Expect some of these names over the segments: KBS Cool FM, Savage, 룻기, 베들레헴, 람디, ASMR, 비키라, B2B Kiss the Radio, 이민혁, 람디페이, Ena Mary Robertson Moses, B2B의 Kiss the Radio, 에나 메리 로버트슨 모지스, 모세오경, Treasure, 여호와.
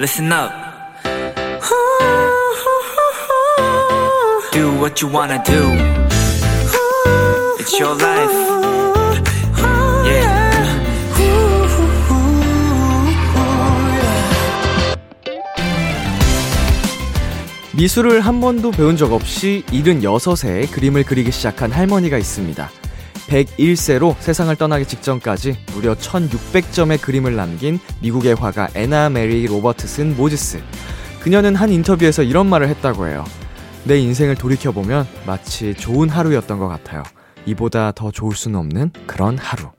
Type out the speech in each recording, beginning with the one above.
listen up. Do what you wanna do. It's your life. Yeah. 미술을 한 번도 배운 적 없이 76세에 그림을 그리기 시작한 할머니가 있습니다. 101세로 세상을 떠나기 직전까지 무려 1600점의 그림을 남긴 미국의 화가 에나 메리 로버트슨 모지스. 그녀는 한 인터뷰에서 이런 말을 했다고 해요. 내 인생을 돌이켜보면 마치 좋은 하루였던 것 같아요. 이보다 더 좋을 수는 없는 그런 하루.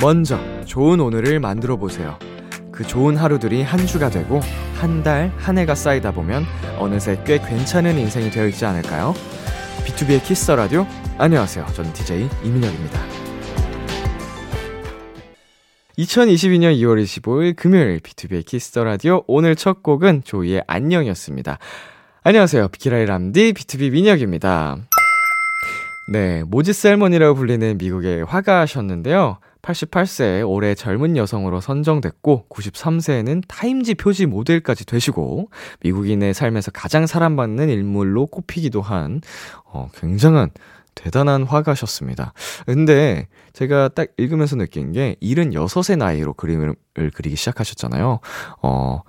먼저 좋은 오늘을 만들어보세요. 그 좋은 하루들이 한 주가 되고 한 달, 한 해가 쌓이다 보면 어느새 꽤 괜찮은 인생이 되어 있지 않을까요? B2B의 키스 더 라디오, 안녕하세요. 저는 DJ 이민혁입니다. 2022년 2월 25일 금요일 B2B의 키스 더 라디오, 오늘 첫 곡은 조이의 안녕이었습니다. 안녕하세요. 비키라의 람디 B2B 민혁입니다. 네, 모지스 할머니라고 불리는 미국의 화가셨는데요. 88세에 올해 젊은 여성으로 선정됐고 93세에는 타임지 표지 모델까지 되시고 미국인의 삶에서 가장 사랑받는 인물로 꼽히기도 한 굉장한 대단한 화가셨습니다. 근데 제가 딱 읽으면서 느낀 게 76세 나이로 그림을 그리기 시작하셨잖아요.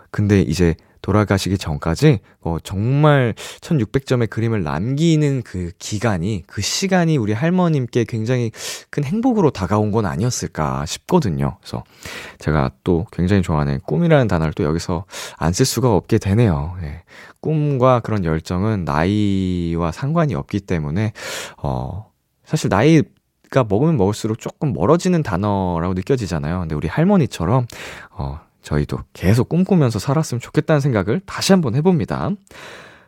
근데 이제 돌아가시기 전까지 정말 1600점의 그림을 남기는 그 기간이, 그 시간이 우리 할머님께 굉장히 큰 행복으로 다가온 건 아니었을까 싶거든요. 그래서 제가 또 굉장히 좋아하는 꿈이라는 단어를 또 여기서 안 쓸 수가 없게 되네요. 예. 꿈과 그런 열정은 나이와 상관이 없기 때문에 사실 나이가 먹으면 먹을수록 조금 멀어지는 단어라고 느껴지잖아요. 근데 우리 할머니처럼 저희도 계속 꿈꾸면서 살았으면 좋겠다는 생각을 다시 한번 해봅니다.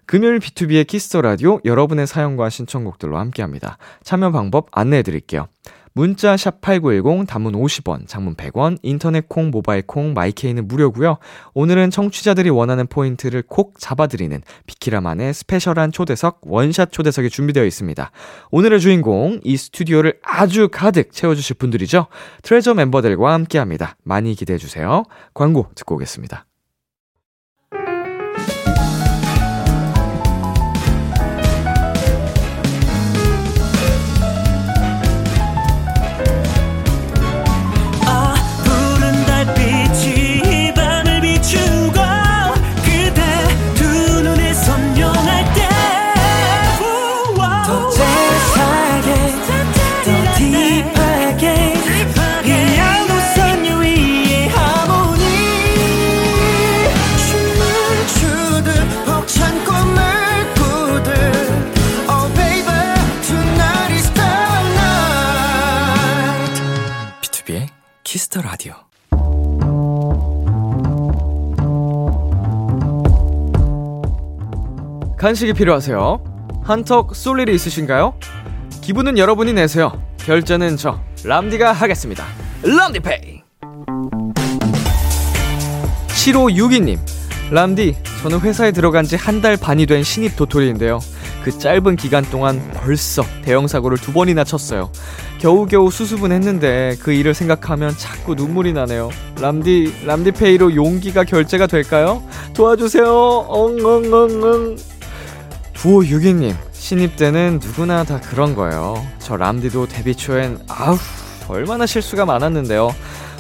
금요일 B2B의 키스 더 라디오, 여러분의 사연과 신청곡들로 함께합니다. 참여 방법 안내해드릴게요. 문자 샵8910, 단문 50원, 장문 100원, 인터넷 콩, 모바일 콩, 마이케이는 무료고요. 오늘은 청취자들이 원하는 포인트를 콕 잡아드리는 비키라만의 스페셜한 초대석, 원샷 초대석이 준비되어 있습니다. 오늘의 주인공, 이 스튜디오를 아주 가득 채워주실 분들이죠. 트레저 멤버들과 함께합니다. 많이 기대해주세요. 광고 듣고 오겠습니다. 키스 더 라디오. 간식이 필요하세요? 한턱 쏠 일이 있으신가요? 기분은 여러분이 내세요. 결제는 저 람디가 하겠습니다. 람디페이. 7562님, 람디, 저는 회사에 들어간 지 한 달 반이 된 신입 도토리인데요. 그 짧은 기간 동안 벌써 대형 사고를 2번이나 쳤어요. 겨우겨우 수습은 했는데 그 일을 생각하면 자꾸 눈물이 나네요. 람디페이로 용기가 결제가 될까요? 도와주세요. 엉엉엉엉. 9562님, 신입 때는 누구나 다 그런 거예요. 저 람디도 데뷔 초엔 아우 얼마나 실수가 많았는데요.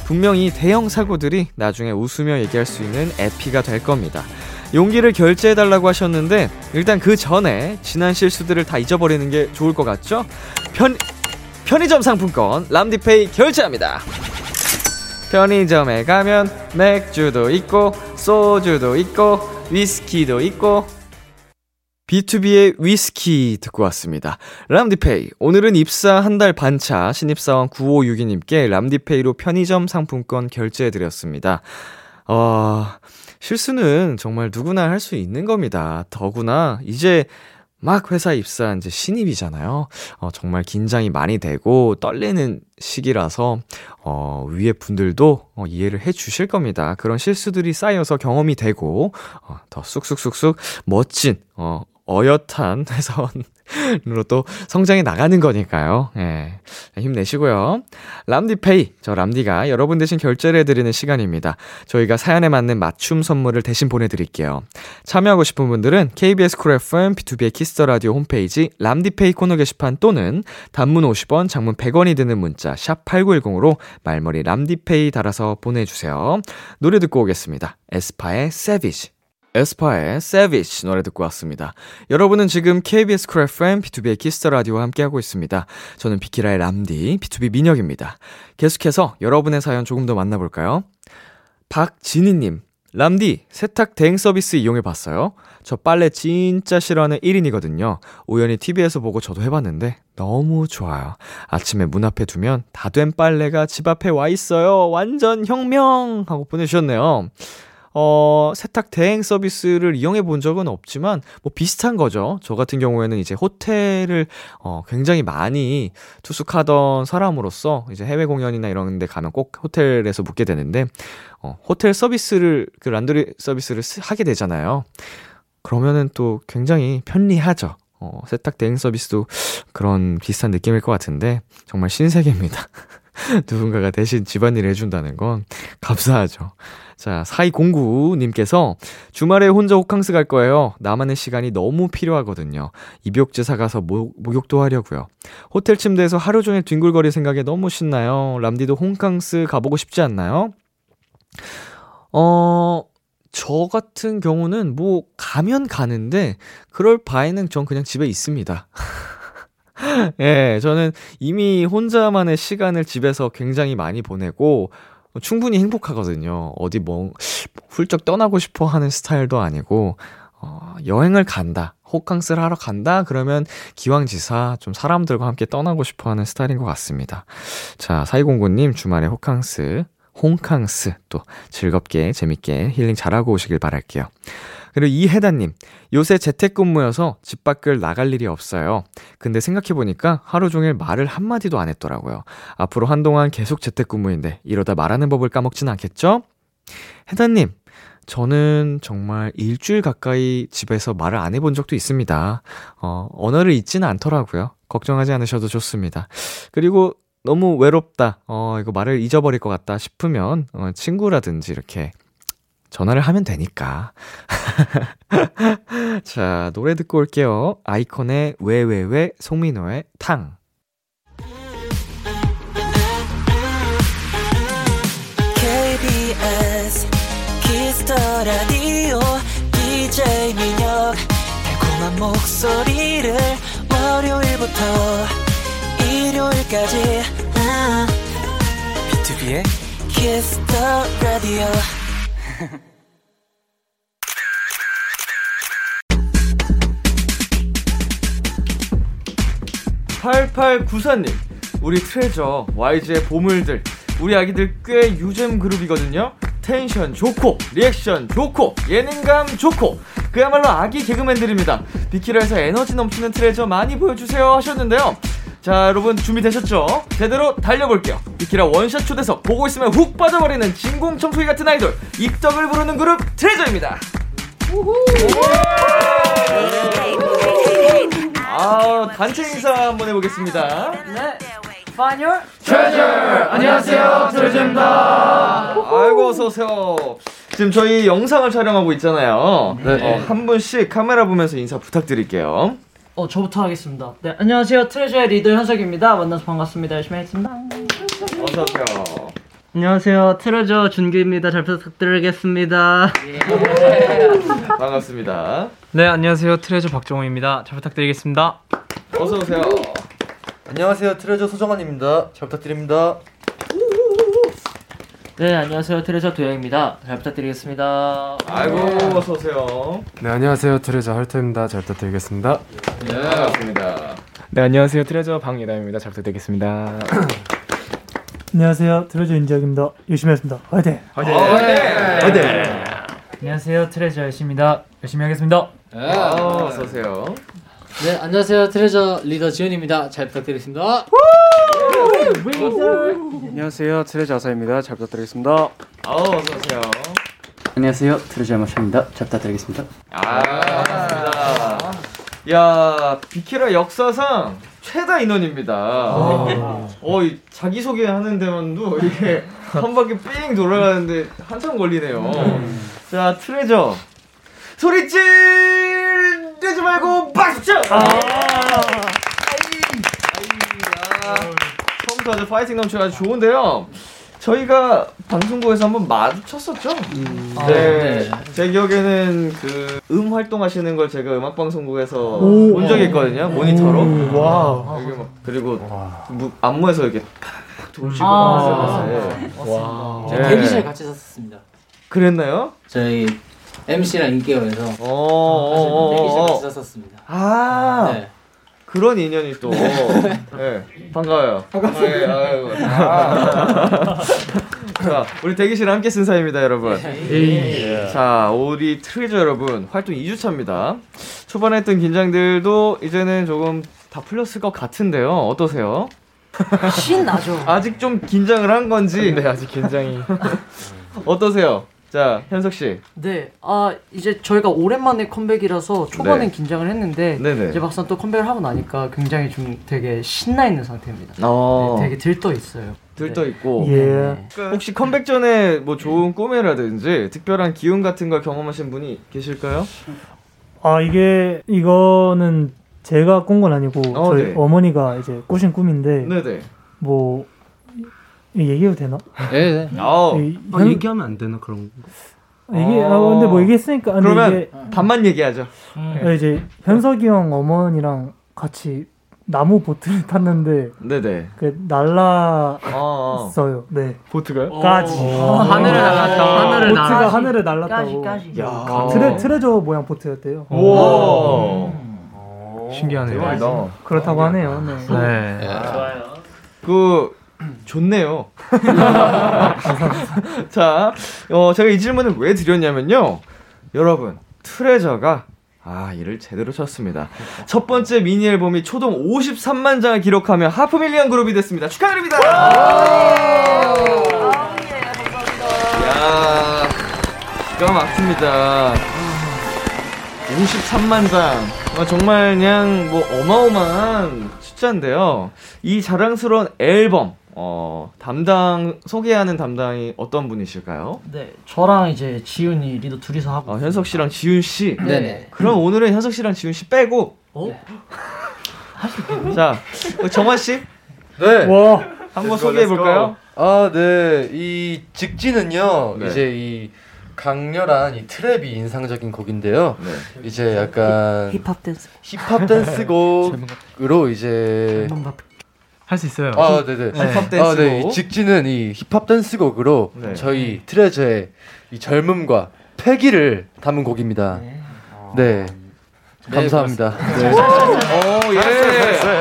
분명히 대형 사고들이 나중에 웃으며 얘기할 수 있는 에피가 될 겁니다. 용기를 결제해달라고 하셨는데 일단 그 전에 지난 실수들을 다 잊어버리는 게 좋을 것 같죠? 편의점 상품권 람디페이 결제합니다. 편의점에 가면 맥주도 있고 소주도 있고 위스키도 있고. B2B의 위스키 듣고 왔습니다. 람디페이. 오늘은 입사 한 달 반차 신입사원 9562님께 람디페이로 편의점 상품권 결제해드렸습니다. 실수는 정말 누구나 할 수 있는 겁니다. 더구나 이제 막 회사 입사한 이제 신입이잖아요. 정말 긴장이 많이 되고 떨리는 시기라서 위에 분들도 이해를 해주실 겁니다. 그런 실수들이 쌓여서 경험이 되고 더 쑥쑥쑥쑥 멋진 어엿한 회사원으로 또 성장해 나가는 거니까요. 예, 힘내시고요. 람디페이, 저 람디가 여러분 대신 결제를 해드리는 시간입니다. 저희가 사연에 맞는 맞춤 선물을 대신 보내드릴게요. 참여하고 싶은 분들은 KBS Cool FM, B2B의 Kiss the Radio 홈페이지 람디페이 코너 게시판 또는 단문 50원, 장문 100원이 드는 문자 샵 8910으로 말머리 람디페이 달아서 보내주세요. 노래 듣고 오겠습니다. 에스파의 Savage. 에스파의 Savage 노래 듣고 왔습니다. 여러분은 지금 KBS Cool FM, B2B의 Kiss the Radio와 함께하고 있습니다. 저는 비키라의 람디, B2B 민혁입니다. 계속해서 여러분의 사연 조금 더 만나볼까요? 박진희님, 람디, 세탁 대행 서비스 이용해봤어요. 저 빨래 진짜 싫어하는 1인이거든요. 우연히 TV에서 보고 저도 해봤는데 너무 좋아요. 아침에 문 앞에 두면 다 된 빨래가 집 앞에 와 있어요. 완전 혁명! 하고 보내주셨네요. 세탁 대행 서비스를 이용해 본 적은 없지만 뭐 비슷한 거죠. 저 같은 경우에는 이제 호텔을 굉장히 많이 투숙하던 사람으로서 이제 해외 공연이나 이런 데 가면 꼭 호텔에서 묵게 되는데 호텔 서비스를 그 란드리 서비스를 하게 되잖아요. 그러면은 또 굉장히 편리하죠. 세탁 대행 서비스도 그런 비슷한 느낌일 것 같은데 정말 신세계입니다. 누군가가 대신 집안일을 해준다는 건 감사하죠. 자, 4209님께서 주말에 혼자 호캉스 갈 거예요. 나만의 시간이 너무 필요하거든요. 입욕제 사가서 목욕도 하려고요. 호텔 침대에서 하루 종일 뒹굴거릴 생각에 너무 신나요. 람디도 호캉스 가보고 싶지 않나요? 저 같은 경우는 뭐 가면 가는데 그럴 바에는 전 그냥 집에 있습니다. 예, 저는 이미 혼자만의 시간을 집에서 굉장히 많이 보내고 충분히 행복하거든요. 어디 뭐 훌쩍 떠나고 싶어 하는 스타일도 아니고 여행을 간다, 호캉스를 하러 간다 그러면 기왕지사 좀 사람들과 함께 떠나고 싶어 하는 스타일인 것 같습니다. 자, 4209님 주말에 홍캉스 또 즐겁게 재밌게 힐링 잘하고 오시길 바랄게요. 그리고 이혜다님, 요새 재택근무여서 집 밖을 나갈 일이 없어요. 근데 생각해보니까 하루 종일 말을 한마디도 안 했더라고요. 앞으로 한동안 계속 재택근무인데 이러다 말하는 법을 까먹진 않겠죠? 혜다님, 저는 정말 일주일 가까이 집에서 말을 안 해본 적도 있습니다. 언어를 잊지는 않더라고요. 걱정하지 않으셔도 좋습니다. 그리고 너무 외롭다, 이거 말을 잊어버릴 것 같다 싶으면 친구라든지 이렇게 전화를 하면 되니까. 자, 노래 듣고 올게요. 아이콘의 왜 송민호의 탕. KBS Kiss the Radio DJ 민혁 달콤한 목소리를 월요일부터 일요일까지 B2B의 Kiss the Radio. (8894님) 우리 트레저 YG의 보물들, 우리 아기들 꽤 유잼 그룹이거든요. 텐션 좋고 리액션 좋고 예능감 좋고 그야말로 아기 개그맨들입니다. 비키라에서 에너지 넘치는 트레저 많이 보여주세요 하셨는데요. 자, 여러분 준비되셨죠? 제대로 달려볼게요. 비키라 원샷 초대석, 보고 있으면 훅 빠져버리는 진공청소기 같은 아이돌, 입덕을 부르는 그룹 트레저입니다. 우후. 아, 단체 인사 한번 해보겠습니다. 네, Find Your Treasure. 안녕하세요, 트레저입니다. 아이고, 어서 오세요. 지금 저희 영상을 촬영하고 있잖아요. 네. 한 분씩 카메라 보면서 인사 부탁드릴게요. 저부터 하겠습니다. 네, 안녕하세요, 트레저의 리더 현석입니다. 만나서 반갑습니다. 열심히 하겠습니다. 어서 오세요. 안녕하세요, 트레저 준규입니다. 잘 부탁드리겠습니다. 반갑습니다. 네, 안녕하세요, 트레저 박정호입니다. 잘 부탁드리겠습니다. 어서 오세요. 안녕하세요, 트레저 소정환입니다. 잘 부탁드립니다. 네, 안녕하세요, 트레저 도영입니다. 잘 부탁드리겠습니다. 아이고, 어서 오세요. 네, 안녕하세요, 트레저 헐터입니다. 잘 부탁드리겠습니다. 네, 반갑습니다. 네, 안녕하세요, 트레저 방예담입니다. 잘 부탁드리겠습니다. 안녕하세요, 트레저 인지혁입니다. 열심히 하겠습니다. 화이팅! 화이팅! 화이팅! 안녕하세요, 트레저 열심입니다. 열심히 하겠습니다. 어서 오세요. 네, 안녕하세요, 트레저 리더 지훈입니다. 잘 부탁드리겠습니다. 안녕하세요, 트레저 아사입니다. 잘 부탁드리겠습니다. 어서오세요. 안녕하세요, 트레저 마샤입니다. 잘 부탁드리겠습니다. 아, 반갑습니다. 야, 비키라 역사상 최다 인원입니다. 아. 자기소개 하는 데만도 이렇게 한 바퀴 삥 돌아가는데 한참 걸리네요. 자, 트레저. 소리 찌르지 말고 박수! 처음부터 아주 파이팅 넘치고 아주 좋은데요. 저희가 방송국에서 한번 마주쳤었죠? 네. 제 기억에는 그 활동하시는 걸 제가 음악방송국에서 본 적이 있거든요. 모니터로. 와. 그리고 안무에서 이렇게 팍 돌리시고. 와. 제가 대기실 같이 잤었습니다. 그랬나요? 저희 MC랑 인기형에서 대기실 같이 잤었습니다. 아. 네. 그런 인연이 또. 네. 반가워요. 반갑습니다. 자, 우리 대기실 함께 쓴 사이입니다, 여러분. 예. 자, 우리 트레저 여러분, 활동 2주차입니다. 초반에 했던 긴장들도 이제는 조금 다 풀렸을 것 같은데요. 어떠세요? 신나죠. 아직 좀 긴장을 한 건지. 네, 아직 긴장이. 어떠세요? 자, 현석 씨. 네, 이제 저희가 오랜만에 컴백이라서 초반엔 네. 긴장을 했는데 네네. 이제 막상 또 컴백을 하고 나니까 굉장히 좀 되게 신나 있는 상태입니다. 네, 되게 들떠 있어요. 들떠 네. 있고. 예. 혹시 컴백 전에 뭐 좋은 꿈이라든지 특별한 기운 같은 걸 경험하신 분이 계실까요? 이거는 제가 꾼 건 아니고 저희 네. 어머니가 이제 꾸신 꿈인데. 네네. 뭐. 얘기해도 되나? 네. 얘기하면 안 되나 그런 거? 근데 뭐 얘기했으니까. 그러면 이게, 답만 얘기하죠. 이제 현석이 형 어머니랑 같이 나무 보트를 탔는데. 네네. 그 날라어요. 네. 보트가요? 까지. 하늘을 날랐다. 보트가 하늘을 날랐다고. 까지. 트레저 모양 보트였대요. 오. 신기하네요. 대박이다. 그렇다고 하네요. 네. 좋아요. 좋네요. 자, 제가 이 질문을 왜 드렸냐면요. 여러분, 트레저가 일을 제대로 쳤습니다. 첫 번째 미니 앨범이 초동 53만 장을 기록하며 하프밀리언 그룹이 됐습니다. 축하드립니다. 이야, 기가 막힙니다. 53만 장. 정말 그냥 어마어마한 숫자인데요. 이 자랑스러운 앨범. 담당 소개하는 담당이 어떤 분이실까요? 네, 저랑 이제 지윤이 리더 둘이서 하고. 현석 씨랑 지윤 씨. 네네. 그럼 오늘은 현석 씨랑 지윤 씨 빼고. 네. 자, 정환 씨. 네. 와. 한번 소개해 볼까요? 네. 이 직진은요. 네. 이제 이 강렬한 이 트랩이 인상적인 곡인데요. 네. 이제 약간 힙합 댄스곡으로 이제. 할 수 있어요. 네네. 힙합 댄스곡. 네. 직진은 이 힙합 댄스곡으로 네. 저희 트레저의 이 젊음과 패기를 담은 곡입니다. 네. 감사합니다. 네. 잘했어요.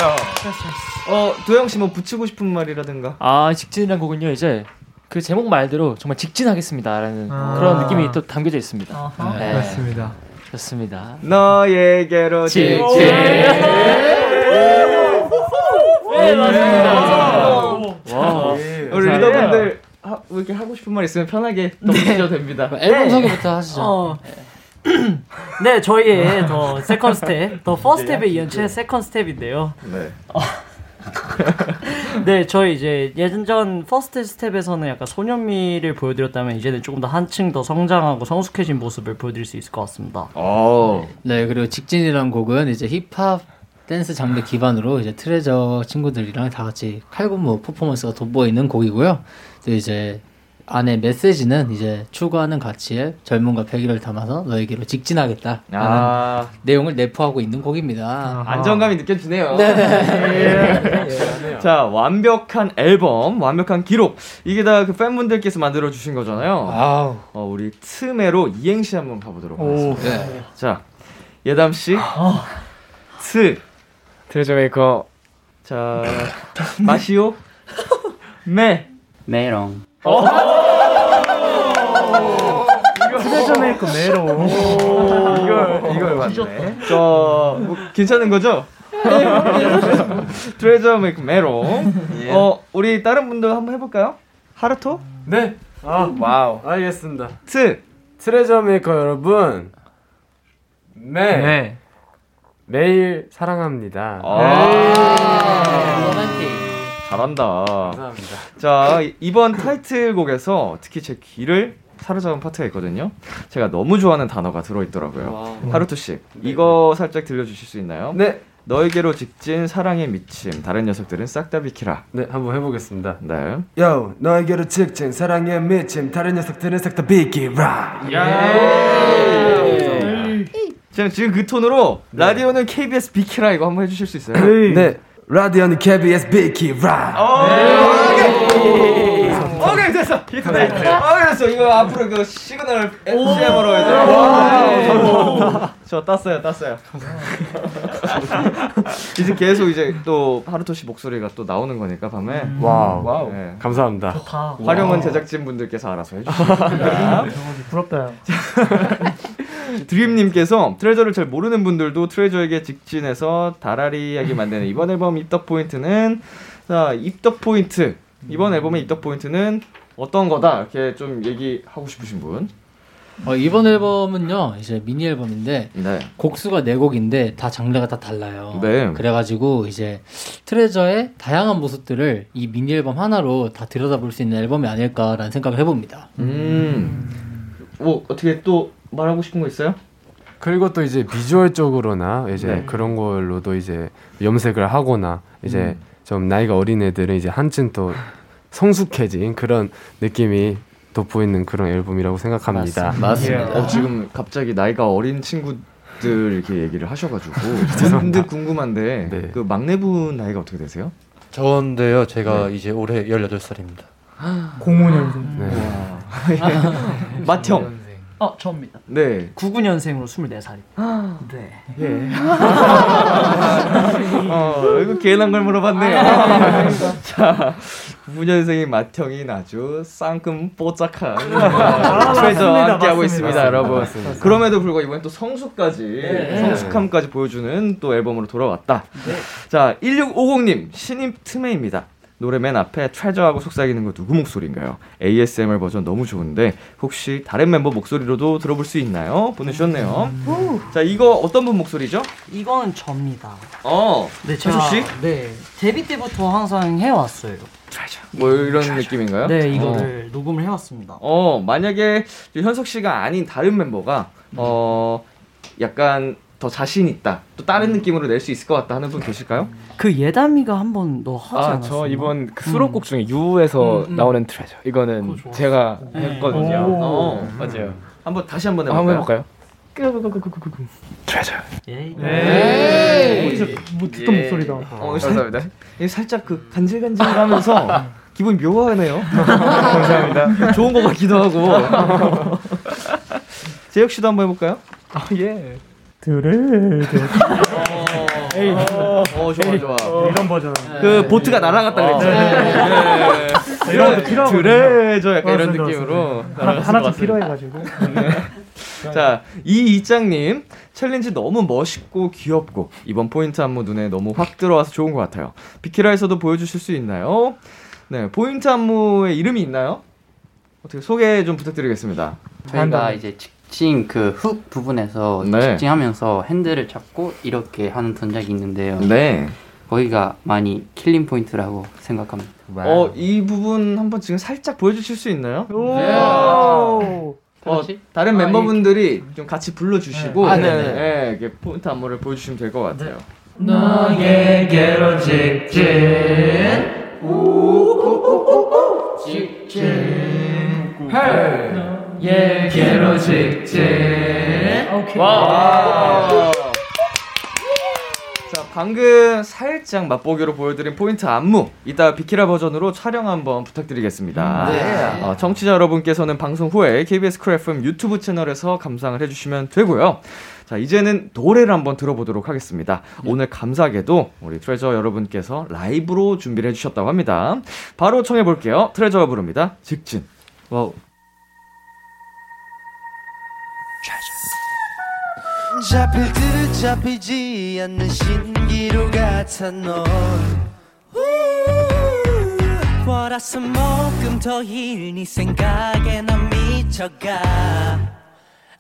도영 씨 뭐 붙이고 싶은 말이라든가. 직진이란 곡은요 이제 그 제목 말대로 정말 직진하겠습니다라는 그런 느낌이 또 담겨져 있습니다. 네. 맞습니다. 좋습니다. 너에게로 직진. 네, 맞습니다. 우리 리더분들 이렇게 하고 싶은 말 있으면 편하게 던지셔도 됩니다. 앨범 소개부터 하시죠. 네, 저희의 더 세컨 스텝, 더 퍼스트 스텝에 이은 채 세컨 스텝인데요. 네. 네, 저희 이제 예전 퍼스트 스텝에서는 약간 소년미를 보여드렸다면 이제는 조금 더 한층 더 성장하고 성숙해진 모습을 보여드릴 수 있을 것 같습니다. 네, 그리고 직진이라는 곡은 이제 힙합 댄스 장르 기반으로 이제 트레저 친구들이랑 다 같이 칼군무 퍼포먼스가 돋보이는 곡이고요. 또 이제 안에 메시지는 이제 추구하는 가치에 젊음과 패기를 담아서 너에게로 직진하겠다라는 내용을 내포하고 있는 곡입니다. 안정감이 느껴지네요. 네. 자, 완벽한 앨범, 완벽한 기록. 이게 다 그 팬분들께서 만들어 주신 거잖아요. 우리 트메로 이행시 한번 가보도록 하겠습니다. 네. 자, 예담 씨. 트레저 메이커. 자, 마시오. 메롱. 트레저 메이커 메롱. 이걸 맞네. 괜찮은 거죠? 트레저 메이커 메롱. 우리 다른 분들 한번 해볼까요? 하루토? 네. 와우. 알겠습니다. 트레저 메이커 여러분. 메. 매일 사랑합니다. 로맨틱. 잘한다. 감사합니다. 자, 이번 타이틀곡에서 특히 제 귀를 사로잡은 파트가 있거든요. 제가 너무 좋아하는 단어가 들어있더라고요. 하루투씨, 이거 살짝 들려주실 수 있나요? 네. 너에게로 직진 사랑의 미침, 다른 녀석들은 싹 다 비키라. 네, 한번 해보겠습니다. 네. Yo, 너에게로 직진 사랑의 미침, 다른 녀석들은 싹 다 비키라. 예. 지금 그 톤으로 네. 라디오는 KBS 비키라 이거 한번 해주실 수 있어요? 네. 라디오는 KBS 비키라. 오케이 됐어. 히트네. 아 그랬어. 이거 앞으로 그 시그널 CM으로 해야 돼. 저 땄어요. 이제 계속 이제 또 하루토 씨 목소리가 또 나오는 거니까 밤에. 와우. 네. 감사합니다. 좋다. 활용은 제작진 분들께서 알아서 해주세요. 부럽다. 드림님께서 트레저를 잘 모르는 분들도 트레저에게 직진해서 달아리하게 만드는 이번 앨범 입덕 포인트는 이번 앨범의 입덕 포인트는 어떤 거다? 이렇게 좀 얘기하고 싶으신 분? 이번 앨범은요, 이제 미니 앨범인데, 네. 곡수가 4곡인데, 다 장르가 다 달라요. 네. 그래가지고, 이제, 트레저의 다양한 모습들을 이 미니 앨범 하나로 다 들여다볼 수 있는 앨범이 아닐까라는 생각을 해봅니다. 뭐, 어떻게 또 말하고 싶은 거 있어요? 그리고 또 이제 비주얼적으로나, 이제 네. 그런 걸로도 이제 염색을 하거나, 이제, 좀 나이가 어린 애들은 이제 한층 더 성숙해진 그런 느낌이 돋보이는 그런 앨범이라고 생각합니다. 맞습니다. 지금 갑자기 나이가 어린 친구들 이렇게 얘기를 하셔가지고 근데 궁금한데 네. 그 막내분 나이가 어떻게 되세요? 저인데요. 제가 이제 올해 18살입니다. 05년생. 네. 맏형. 저입니다. 네. 99년생으로 24살입니다. 네. 예. 이거 괜한 걸 물어봤네요. 자, 99년생인 맏형인 아주 쌍큼 뽀짝한 트레저와 함께하고 있습니다, 여러분. 맞습니다. 그럼에도 불구하고 이번엔 또 성숙함까지 보여주는 또 앨범으로 돌아왔다. 네. 자, 1650님, 신입 트메입니다. 노래 맨 앞에 트레저하고 속삭이는 거 누구 목소리인가요? ASMR 버전 너무 좋은데 혹시 다른 멤버 목소리로도 들어볼 수 있나요? 보내주셨네요. 자, 이거 어떤 분 목소리죠? 이건 접니다. 네, 제가 네, 데뷔 때부터 항상 해왔어요. 트레저 뭐 이런 트레저. 느낌인가요? 네, 이거를 녹음을 해왔습니다. 만약에 현석 씨가 아닌 다른 멤버가 약간 더 자신 있다. 또 다른 느낌으로 낼 수 있을 것 같다 하는 분 계실까요? 그 예담이가 한 번 너 하지 않았어요? 저 이번 그 수록곡 중에 유에서 나오는 트레저 이거는 제가 했거든요. 맞아요. 한번 다시 한번 해볼까요? 트레저. 뭐 듣던 목소리다. 감사합니다. 살짝 그 간질간질하면서 기분이 묘하네요. 감사합니다. 좋은 것 같기도 하고. 재혁 씨도 한번 해볼까요? 예. 좋아. 이런 버전. 그 보트가 날아갔다 그랬죠. 드레저 약간 이런 느낌으로 하나 좀 필요해가지고. 자, 이이짱님 챌린지 너무 멋있고 귀엽고 이번 포인트 안무 눈에 너무 확 들어와서 좋은 것 같아요. 비키라에서도 보여주실 수 있나요? 네, 포인트 안무의 이름이 있나요? 어떻게 소개 좀 부탁드리겠습니다. 저희가 이제 직진 그 훅 부분에서 직진하면서 핸들을 잡고 이렇게 하는 동작이 있는데요. 네. 거기가 많이 킬링 포인트라고 생각합니다. 이 부분 한번 지금 살짝 보여주실 수 있나요? 오. 다른 멤버분들이 좀 같이 불러주시고 이렇게 포인트 안무를 보여주시면 될 것 같아요. 너에게로 직진 오오오오오 직진 헤이 예게로 직진. 와. 자, 방금 살짝 맛보기로 보여드린 포인트 안무 이따 비키라 버전으로 촬영 한번 부탁드리겠습니다. 네. 청취자 여러분께서는 방송 후에 KBS Cool FM 유튜브 채널에서 감상을 해주시면 되고요. 자, 이제는 노래를 한번 들어보도록 하겠습니다. 오늘 감사하게도 우리 트레저 여러분께서 라이브로 준비를 해주셨다고 합니다. 바로 청해볼게요. 트레저가 부릅니다. 직진. 와우. 잡힐 듯 잡히지 않는 신기루 같은 넌 월화수 목금 토일 네 생각에 난 미쳐가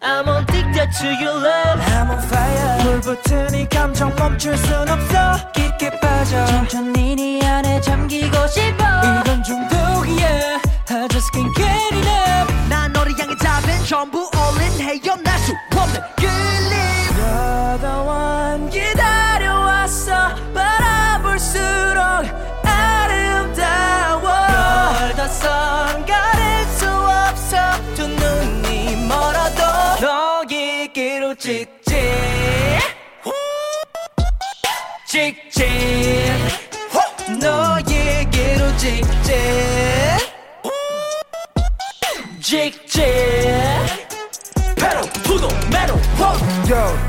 I'm addicted to your love. I'm on fire. 불붙은 이 감정 멈출 순 없어. 깊게 빠져. 천천히 네 안에 잠기고 싶어. 이건 중독이야. I just can't get enough. 난 너를 향해 잡은 전부 all in. 헤어날 수 없는 끌림. You're the one. 기다려왔어. 바라볼수록 아름다워. You're the sun. 가릴 수 없어. 두 눈이 멀어도 너에게로 직진. 직진. 너에게로 직진. 직진 페로 투도 메로 호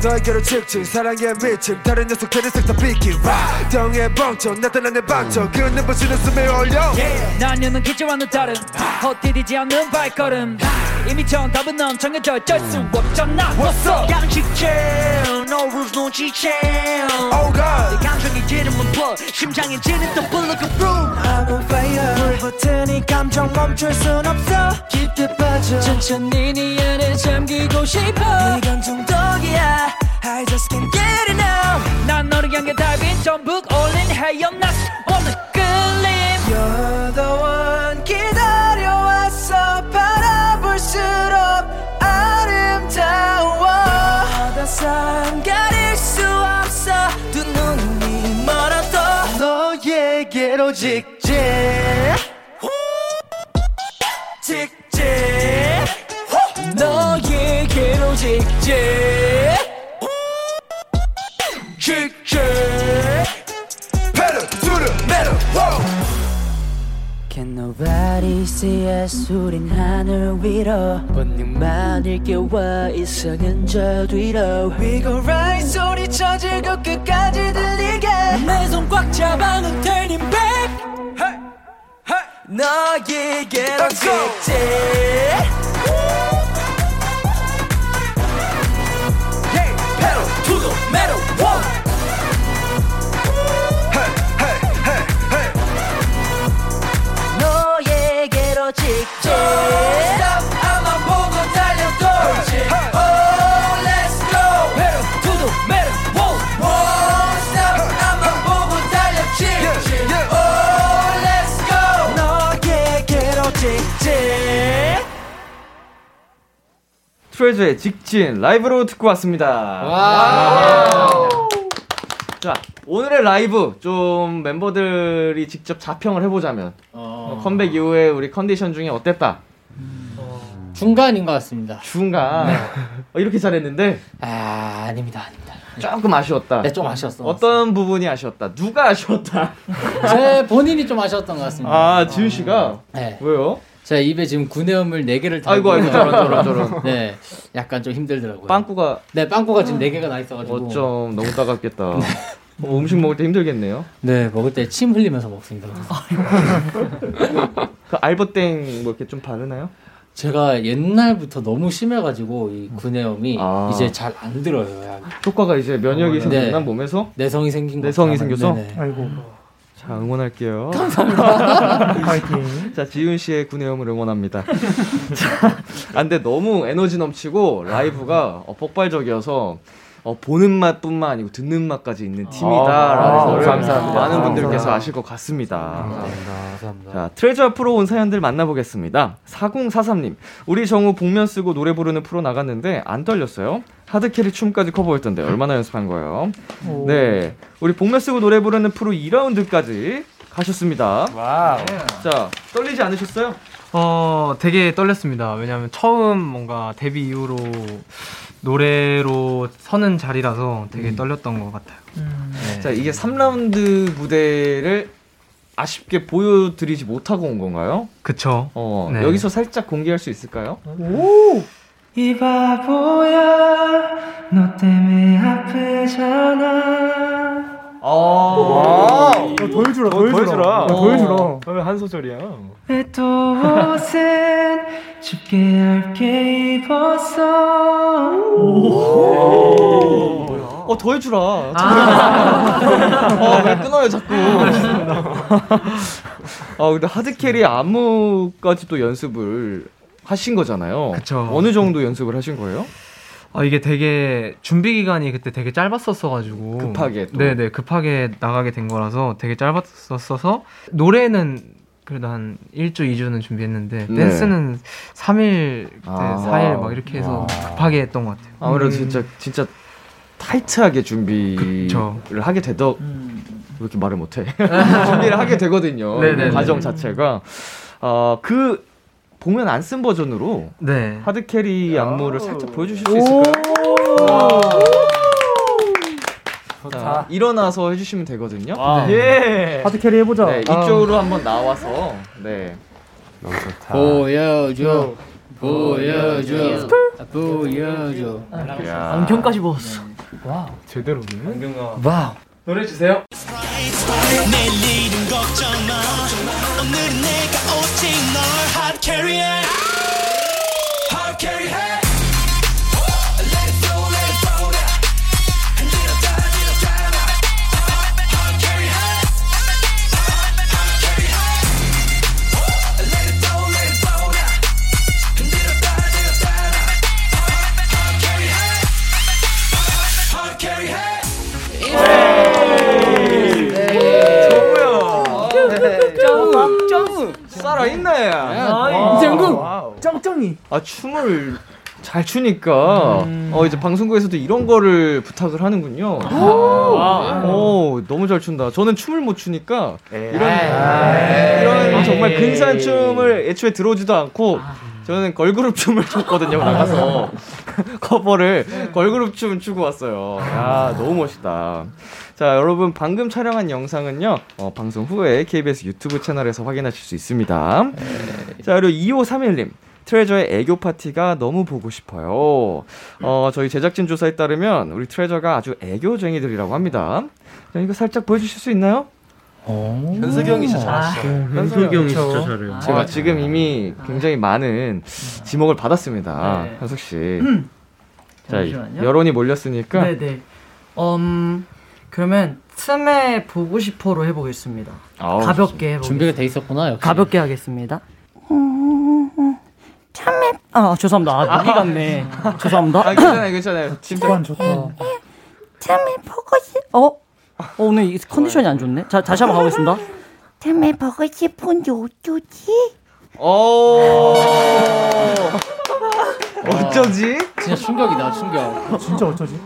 너에게로 직진 사랑에 미친 다른 녀석들이 싹 다 비키 와 정의 벙쩍 나타난 내 방적 그 눈부시는 숨에 올려 yeah. 나뉘는 기절와는 다른 헛디디지 않는 발걸음 이미 정답은 넌 정해져 쩔 수 없잖아 What's up? 양식질 노루즈 눈치채 Oh God 내 감정이 지름은 불 심장이 지는 또 불러 그 room I'm on fire 불붙은 이 감정 멈출 순 없어 깊게 빠져 천천히 네 안에 잠기고 싶어 이건 중독이야 I just can't get enough 난 너를 향해 달빈 전부 all in 헤어나 없는 끌림 You're the one 기다려왔어 아름다워 바다 산 가릴 수 없어 두 눈이 멀어도 너에게로 직진 직진 너에게로 직진 직진 페럴 두르 메럴 Can nobody see us 우린 하늘 위로 본능만을 깨워 이상은 저 뒤로 We go right 소리 쳐지고 끝까지 들리게 내 손 꽉 잡아 넌 turning back hey, hey. 너에게로 직진 hey, Pedal to the metal whoa. 직진 Stop 앞만 보고 달려도 직진 Oh let's go Pedal to the metal Whoa Whoa Stop 앞만 보고 달려 직진 Oh let's go 너에게로 직진 트레저의 직진 라이브로 듣고 왔습니다. 와우. 자 오늘의 라이브 좀 멤버들이 직접 자평을 해보자면 컴백 이후에 우리 컨디션 중에 어땠다? 중간인 것 같습니다. 중간. 이렇게 잘했는데? 아 아닙니다. 조금 아쉬웠다. 네, 좀 아쉬웠어. 어떤 부분이 아쉬웠다? 누가 아쉬웠다? 제 본인이 좀 아쉬웠던 것 같습니다. 아 지윤 씨가? 네. 왜요? 제가 입에 지금 구내염을 4개를 달고 아이고 저런 네 약간 좀 힘들더라고요. 빵꾸가 네 빵꾸가 지금 4개가 나 있어가지고 어쩜 너무 따갑겠다. 네. 음식 먹을 때 힘들겠네요. 네 먹을 때 침 흘리면서 먹습니다. 그 알버땡 뭐 이렇게 좀 바르나요? 제가 옛날부터 너무 심해가지고 이 구내염이 이제 잘 안 들어요. 효과가 이제 면역이 생겨난 몸에서 내성이 생긴 거 내성이 생겨서 네네. 아이고. 자, 응원할게요. 감사합니다. 파이팅. 자, 지윤 씨의 구내염을 응원합니다. 자, 안 돼. 너무 에너지 넘치고 라이브가 폭발적이어서 보는 맛뿐만 아니고 듣는 맛까지 있는 팀이다라는 걸 많은 분들께서 아실 것 같습니다. 감사합니다. 자, 트레저 앞으로 온 사연들 만나보겠습니다. 4043님, 우리 정우 복면 쓰고 노래 부르는 프로 나갔는데 안 떨렸어요? 하드캐리 춤까지 커버했던데 얼마나 연습한 거예요? 오. 네, 우리 복면 쓰고 노래 부르는 프로 2라운드까지 가셨습니다. 와우. 자, 떨리지 않으셨어요? 되게 떨렸습니다. 왜냐하면 처음 뭔가 데뷔 이후로 노래로 서는 자리라서 되게 떨렸던 것 같아요. 네. 자, 이게 3라운드 무대를 아쉽게 보여드리지 못하고 온 건가요? 그쵸. 네. 여기서 살짝 공개할 수 있을까요? 오! 이 바보야 너 때문에 아프잖아 덜 줄어. 한 소절이야. 또 옷은 춥게 얇게 입었어. 오. 더 해주라. 왜 끊어요 자꾸. 근데 하드캐리 안무까지 또 연습을 하신 거잖아요. 그쵸. 어느 정도 연습을 하신 거예요? 이게 되게 준비 기간이 그때 되게 짧았었어가지고 급하게 또. 네네 급하게 나가게 된 거라서 되게 짧았었어서 노래는 그래도 한 1주, 2주는 준비했는데 네. 댄스는 3일, 4일 막 이렇게 해서 급하게 했던 것 같아요. 아무래도 진짜 타이트하게 준비를 하게 되더 왜 이렇게 말을 못해? 준비를 하게 되거든요. 네네네. 과정 자체가 그 보면 안 쓴 버전으로 네. 하드캐리 안무를 살짝 보여주실 수 있을까요? 자, 일어나서 해주시면 되거든요. 네. 예. 하드캐리 해보자. 네, 이쪽으로 한번 나와서 네. 너무 좋다. 보여줘, 보여줘, 보여줘. 안경까지 벗었어. 와, 제대로네. 안경아. 와. 노래 주세요. 내일은 걱정 마. 오늘은 내가 오직 널 하드캐리해. 하드캐리해. 살아있네. 이정국 쩡쩡이. 아 춤을 잘 추니까 이제 방송국에서도 이런 거를 부탁을 하는군요. 너무 잘 춘다. 저는 춤을 못 추니까 이런 정말 근사한 춤을 애초에 들어오지도 않고 저는 걸그룹 춤을 췄거든요. 나가서 커버를 걸그룹 춤 추고 왔어요. 야 너무 멋있다. 자 여러분 방금 촬영한 영상은요 방송 후에 KBS 유튜브 채널에서 확인하실 수 있습니다. 자 그리고 2531님 트레저의 애교 파티가 너무 보고 싶어요. 저희 제작진 조사에 따르면 우리 트레저가 아주 애교쟁이들이라고 합니다. 자, 이거 살짝 보여주실 수 있나요? 현석이 형이 진짜 잘하시죠. 현석이 형이 진짜 잘해요. 제가 지금 이미 굉장히 많은 지목을 받았습니다. 네. 현석 씨. 자 여론이 몰렸으니까. 네네. 그러면 틈에 보고 싶어로 해보겠습니다. 가볍게 해보겠습니다. 준비가 돼 있었구나. 역시. 가볍게 하겠습니다. 참에 죄송합니다. 무기 같네. 죄송합니다. 괜찮아요. 진짜 좋다. 참에 보고 싶어. 오늘 컨디션이 안 좋네. 자 다시 한번 가보겠습니다. 참에 보고 싶은데 어쩌지? 어쩌지? 진짜 충격이다. 충격. 진짜 어쩌지?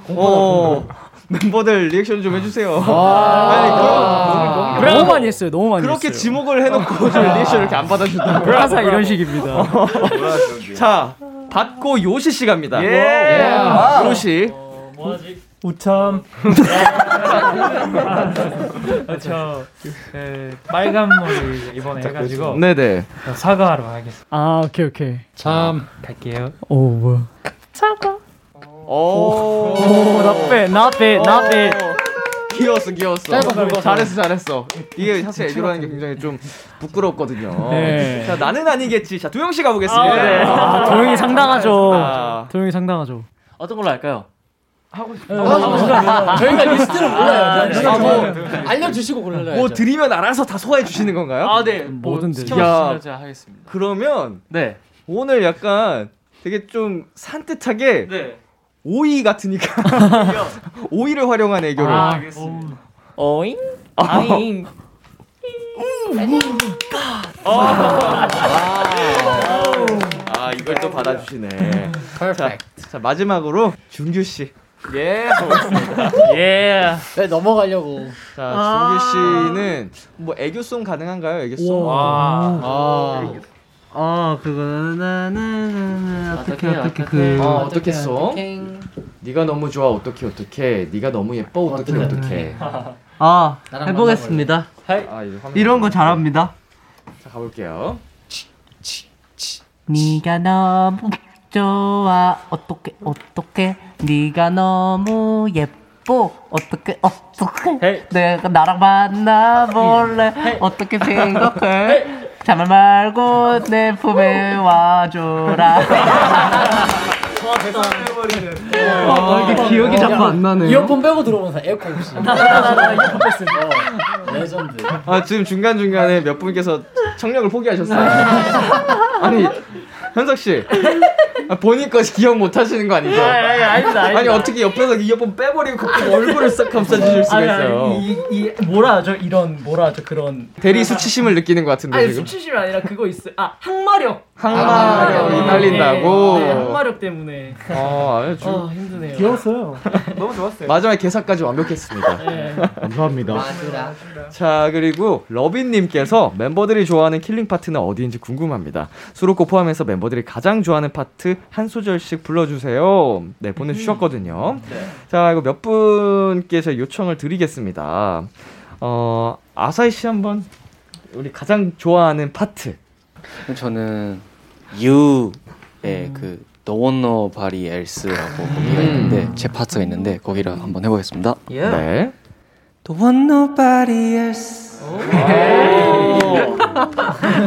멤버들 리액션 좀 해주세요. 너무 많이 했어요. 너무 많이 그렇게 했어요. 지목을 해놓고 리액션 이렇게 안 받아준다. 항상 이런 식입니다. 자, 받고 요시 씨 갑니다. 예. 요시. 뭐하지? 우참. 저 빨간 머리 이번에 해가지고. 네네. 사과하러 가겠습니다. 오케이. 참 갈게요. 뭐야? 사과. 나빼. 귀여웠어. 잘했어. 이게 사실 애교라는 게 굉장히 좀 부끄럽거든요. 네. 자, 나는 아니겠지. 자, 도영 씨 가보겠습니다. 네. 도영이 상당하죠. 어떤 걸로 할까요? 하고 싶어요. 저희가 리스트를 몰라요. 알려주시고 골라야죠. 뭐 드리면 알아서 다 소화해 주시는 건가요? 네. 뭐든지. 제가 하겠습니다. 그러면 네. 오늘 약간 되게 좀 산뜻하게 네. 오이 같으니까 오이를 활용한 애교를. 알겠습니다. 오잉? 아잉. 이걸 또 받아주시네. 퍼펙트. 자 마지막으로 준규 씨. 예. 예. 네, 넘어가려고. 자 준규 씨는 뭐 애교송 가능한가요? 애교송. 그거는 나는 어떻게 어떻게 써? 네가 너무 좋아 어떻게 네가 너무 예뻐 어떻게 해보겠습니다. 이런 거 잘합니다. 자 가볼게요. 네가 너무 좋아 어떻게 네가 너무 예뻐 어떻게 내가 나랑 만나볼래 어떻게 생각해? 잠을 말고 내 품에 와줘라. 이게 기억이 자꾸 안 나네. 이어폰 빼고 들어오는 사람 에어컨 없이. 나 이어폰 뺐어. 레전드. 지금 중간에 몇 분께서 청력을 포기하셨어요. 아니 현석 씨. 본인 것이 기억 못 하시는 거 아니죠? 아닙니다. 아니 어떻게 옆에서 이어폰 빼버리고 갑자기 얼굴을 싹 감싸주실 수가 있어요. 이런 대리 수치심을 느끼는 것 같은데. 아니 수치심이 아니라 그거 있어요. 아 항마력이 날린다고. 네, 항마력 때문에. 힘드네요. 귀여웠어요. 너무 좋았어요. 마지막에 개사까지 완벽했습니다. 네. 감사합니다. 자 그리고 러빈님께서 멤버들이 좋아하는 킬링 파트는 어디인지 궁금합니다. 수록곡 포함해서 멤버들이 가장 좋아하는 파트 한 소절씩 불러주세요. 네 보내주셨거든요. 네. 자 이거 몇 분께 제가 요청을 드리겠습니다. 아사히 씨 한번 우리 가장 좋아하는 파트. 저는 You의 그 No One Nobody Else라고 거기가 있는데 제 파트가 있는데 거기를 한번 해보겠습니다. Yeah. 네. No One Nobody Else.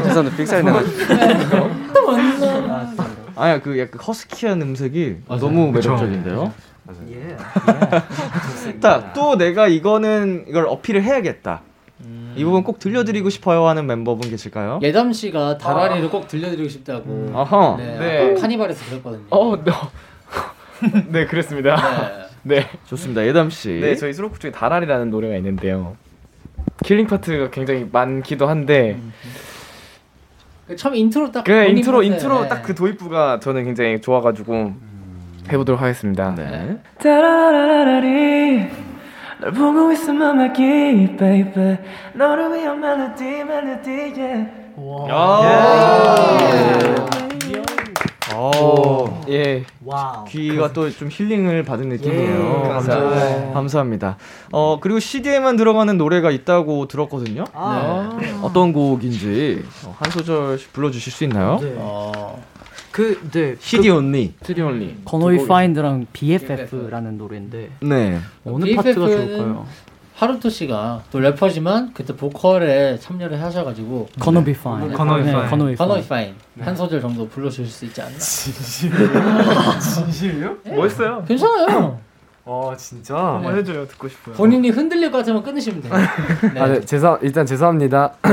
죄송합니다. 빅사인 나가. 아야 그 약간 허스키한 음색이 맞아요. 너무 매력적인데요. 예. 딱 또 내가 이걸 어필을 해야겠다. 이 부분 꼭 들려드리고 싶어요 하는 멤버분 계실까요? 예담 씨가 다라리를 꼭 들려드리고 싶다고. 아하. 네. 카니발에서 들었거든요. 네 그랬습니다. 네. 좋습니다. 예담 씨. 네 저희 수록곡 중에 다라리라는 노래가 있는데요. 킬링 파트가 굉장히 많기도 한데. 처음 인트로 딱 인트로 딱 그 도입부가 저는 굉장히 좋아가지고 해보도록 하겠습니다. 네. 다라라라리 널 보고 있으면 막히 baby 너를 위한 멜로디 멜로디 yeah. 예. 와우. 귀가 또 좀 힐링을 받은 느낌이에요. 예. 감사합니다. 감사합니다. 그리고 CD에만 들어가는 노래가 있다고 들었거든요. 네. 어떤 곡인지 한 소절씩 불러주실 수 있나요? 네. CD Only. 건호이 파인드랑 BFF라는 노래인데. 네. 어느 파트가 좋을까요? 하루토 씨가 또 래퍼지만 그때 보컬에 참여를 하셔가지고 건호이 파인 한 소절 정도 불러주실 수 있지 않나? 진심이요? 네. 멋있어요. 괜찮아요. 진짜? 한번 해줘요. 듣고 싶어요. 본인이 흔들릴 것 같으면 끊으시면 돼요. 네. 일단 죄송합니다. 네.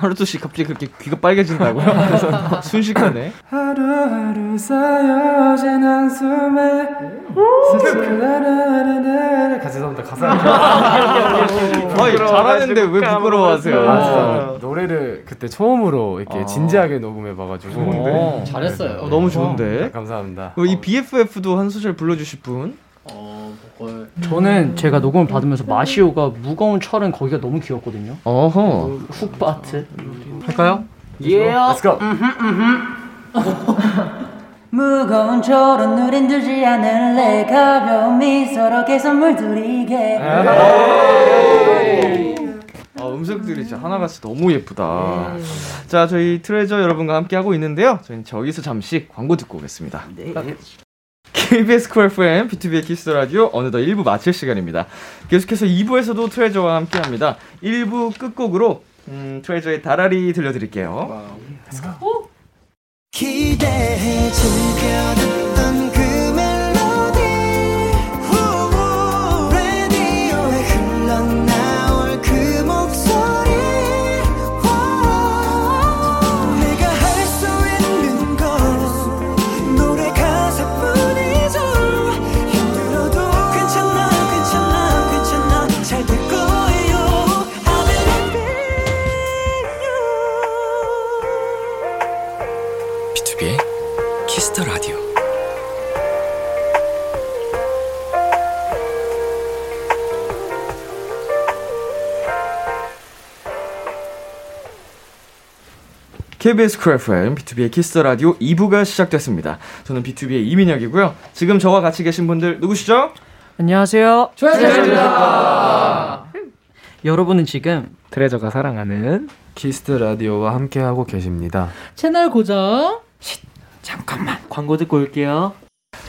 하루토씨 갑자기 그렇게 귀가 빨개진다고요? 그래서 순식간에 하루하루 쌓여진 한숨에 죄송합니다. 가사 잘하는데 왜 부끄러워하세요? 노래를 그때 처음으로 이렇게 진지하게 녹음해봐가지고 잘했어요. 너무 좋은데? 감사합니다. 이 BFF도 한 소절 불러주실 분? 저는 제가 녹음을 받으면서 마시오가 무거운 철은 거기가 너무 귀엽거든요. 어허. 훅 파트 할까요? 예. Let's go. 무거운 철은 눈 힘들지 않을래 가벼운 미소로 계속 물들이게. 음색들이 진짜 하나같이 너무 예쁘다. 자, 저희 트레저 여러분과 함께 하고 있는데요. 저희는 저기서 잠시 광고 듣고 오겠습니다. 네. KBS Cool FM, B2B의 Kiss the Radio 어느덧 1부 마칠 시간입니다. 계속해서 2부에서도 트레저와 함께합니다. 1부 끝곡으로 트레저의 다라리 들려드릴게요. Let's go. 기대해 즐겨듣던 그 멜로디 라디오에 흘러나올 그 목소리 내가 할 수 있는 건 노래 가사뿐이죠. 힘들어도 괜찮아 잘 될 거예요. I believe in you. B2B의 키스 더 라디오. KBS Cool FM, B2B의 키스 더 라디오 2부가 시작됐습니다. 저는 B2B의 이민혁이고요. 지금 저와 같이 계신 분들 누구시죠? 안녕하세요. 트레저입니다. 여러분은 지금 트레저가 사랑하는 키스 더 라디오와 함께하고 계십니다. 채널 고정. 잠깐만 광고 듣고 올게요.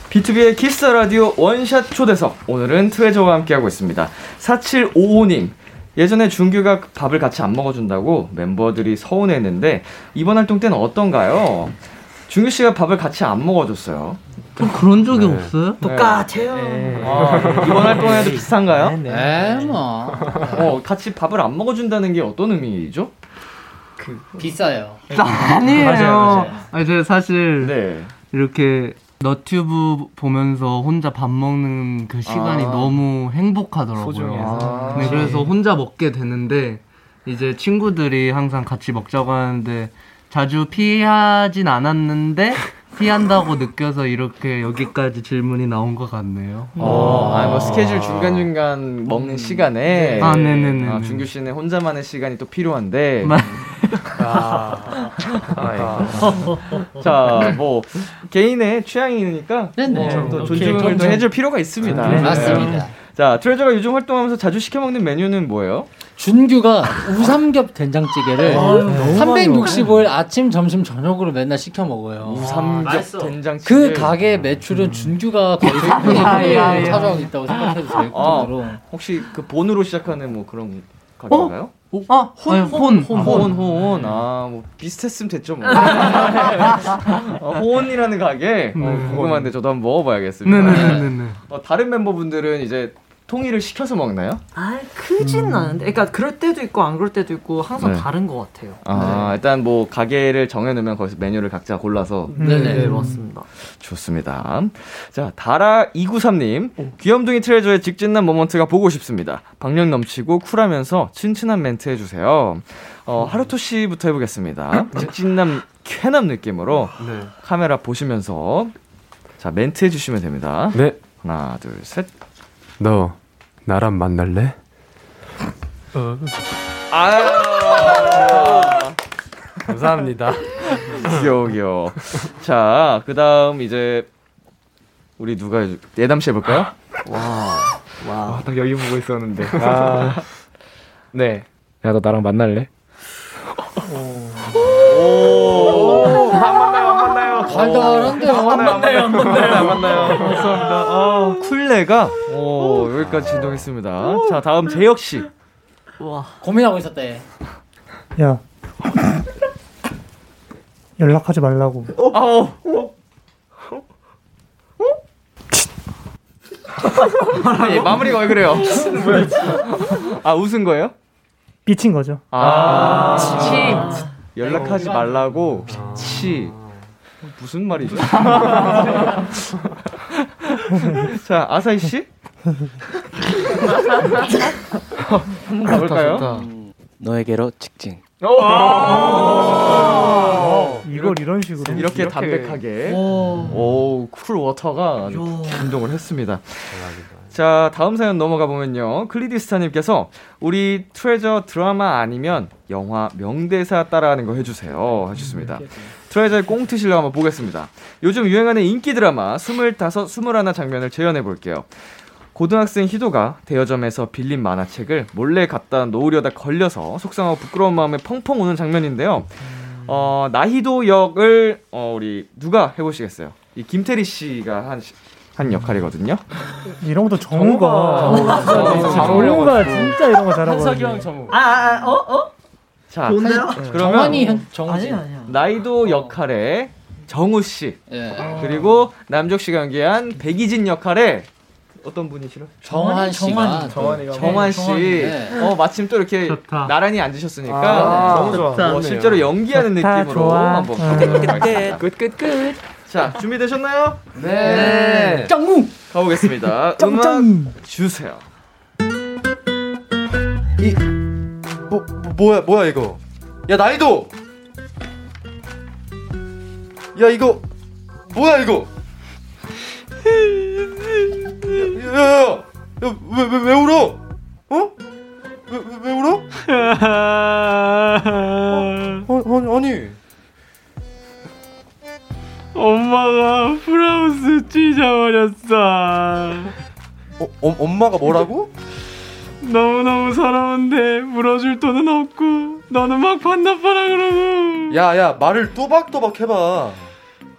B2B의 키스 더 라디오 원샷 초대석 오늘은 트레저와 함께하고 있습니다. 4755님 예전에 준규가 밥을 같이 안 먹어준다고 멤버들이 서운했는데 이번 활동 때는 어떤가요? 준규씨가 밥을 같이 안 먹어줬어요. 그런 적이 없어요? 똑같아요. 이번 활동에도 비슷한가요? 같이 밥을 안 먹어준다는 게 어떤 의미죠? 비싸요. 아니에요. 맞아요. 사실 이렇게 너튜브 보면서 혼자 밥 먹는 그 시간이 너무 행복하더라고요. 네, 그래서 혼자 먹게 되는데 이제 친구들이 항상 같이 먹자고 하는데 자주 피하진 않았는데 피한다고 느껴서 이렇게 여기까지 질문이 나온 것 같네요. 뭐 스케줄 중간중간 먹는 시간에 준규 씨는 혼자만의 시간이 또 필요한데. 자, 뭐 개인의 취향이니까 또 존중을 또 해줄 필요가 있습니다. 맞습니다. 자, 트레저가 요즘 활동하면서 자주 시켜 먹는 메뉴는 뭐예요? 준규가 우삼겹 된장찌개를 365일 아침, 점심, 저녁으로 맨날 시켜 먹어요. 우삼겹 된장찌개. 그 가게 매출은 준규가 거의 3분의 1을 차지하고 있다고 생각해도 될 정도로. 혹시 그 본으로 시작하는 뭐 그런 가게인가요? 혼혼. 아, 뭐 비슷했으면 됐죠 뭐. 혼이라는 가게. 궁금한데 저도 한번 먹어봐야겠습니다. 네네네네. 다른 멤버분들은 이제 통일을 시켜서 먹나요? 아, 크진 않은데, 그러니까 그럴 때도 있고 안 그럴 때도 있고 항상 다른 것 같아요. 아, 네. 일단 뭐 가게를 정해놓으면 거기서 메뉴를 각자 골라서. 네네, 맞습니다. 좋습니다. 자, 다라 293님, 귀염둥이 트레저의 직진남 모먼트가 보고 싶습니다. 박력 넘치고 쿨하면서 친친한 멘트 해주세요. 하루토 씨부터 해보겠습니다. 직진남 쾌남 느낌으로 네. 카메라 보시면서 자 멘트 해주시면 됩니다. 네, 하나, 둘, 셋. 너 나랑 만날래? 감사합니다. 귀여워. 자, 그 다음 이제 우리 누가 예담씨 해볼까요? 와, 딱 여기 보고 있었는데. 네. 야, 너 나랑 만날래? 달달한데요. 안 만나요. 감사합니다. 쿨레가 여기까지 진동했습니다. 자, 다음 재혁 씨. 와, 고민하고 있었대. 야, 연락하지 말라고. 예, 마무리가 왜 그래요? 아, 웃은 거예요? 삐친 거죠. 연락하지 말라고. 무슨 말이죠? 자, 아사히 씨? 한번 가볼까요? 너에게로 직진. 이걸 이런 식으로 이렇게 담백하게. 오, 쿨 워터가 진동을 했습니다. 자, 다음 사연 넘어가 보면요, 클리디스타님께서 우리 트레저 드라마 아니면 영화 명대사 따라하는 거 해주세요 하셨습니다. 트레저의 꽁트 실력 한번 보겠습니다. 요즘 유행하는 인기 드라마 25, 21 장면을 재현해 볼게요. 고등학생 희도가 대여점에서 빌린 만화책을 몰래 갖다 놓으려다 걸려서 속상하고 부끄러운 마음에 펑펑 우는 장면인데요. 나희도 역을 우리 누가 해보시겠어요? 이 김태리 씨가 한 역할이거든요. 이런 것도 정우가 진짜 이런 거 잘하거든요. 한석이 형 정우. 자, 그러면 정우지. 나이도 역할의 정우 씨. 예. 그리고 남적 씨가 연기한 백이진 역할의 어떤 분이시죠? 정환 씨. 마침 또 이렇게 좋다. 나란히 앉으셨으니까 너무 좋아. 실제로 연기하는 느낌으로 한번 가보겠습니다. 끝. 자, 준비되셨나요? 네. 짱우 가보겠습니다. 음악 주세요. 뭐야 이거? 야, 나이도. 야, 이거 뭐야 이거? 야, 왜 울어? 어? 왜 울어? 아니. 엄마가 프라우스 찢어버렸어. 엄마가 뭐라고? 너무너무 서러운데 물어줄 돈은 없고 너는 막 반납하라 그러고. 야야, 말을 또박또박 해봐.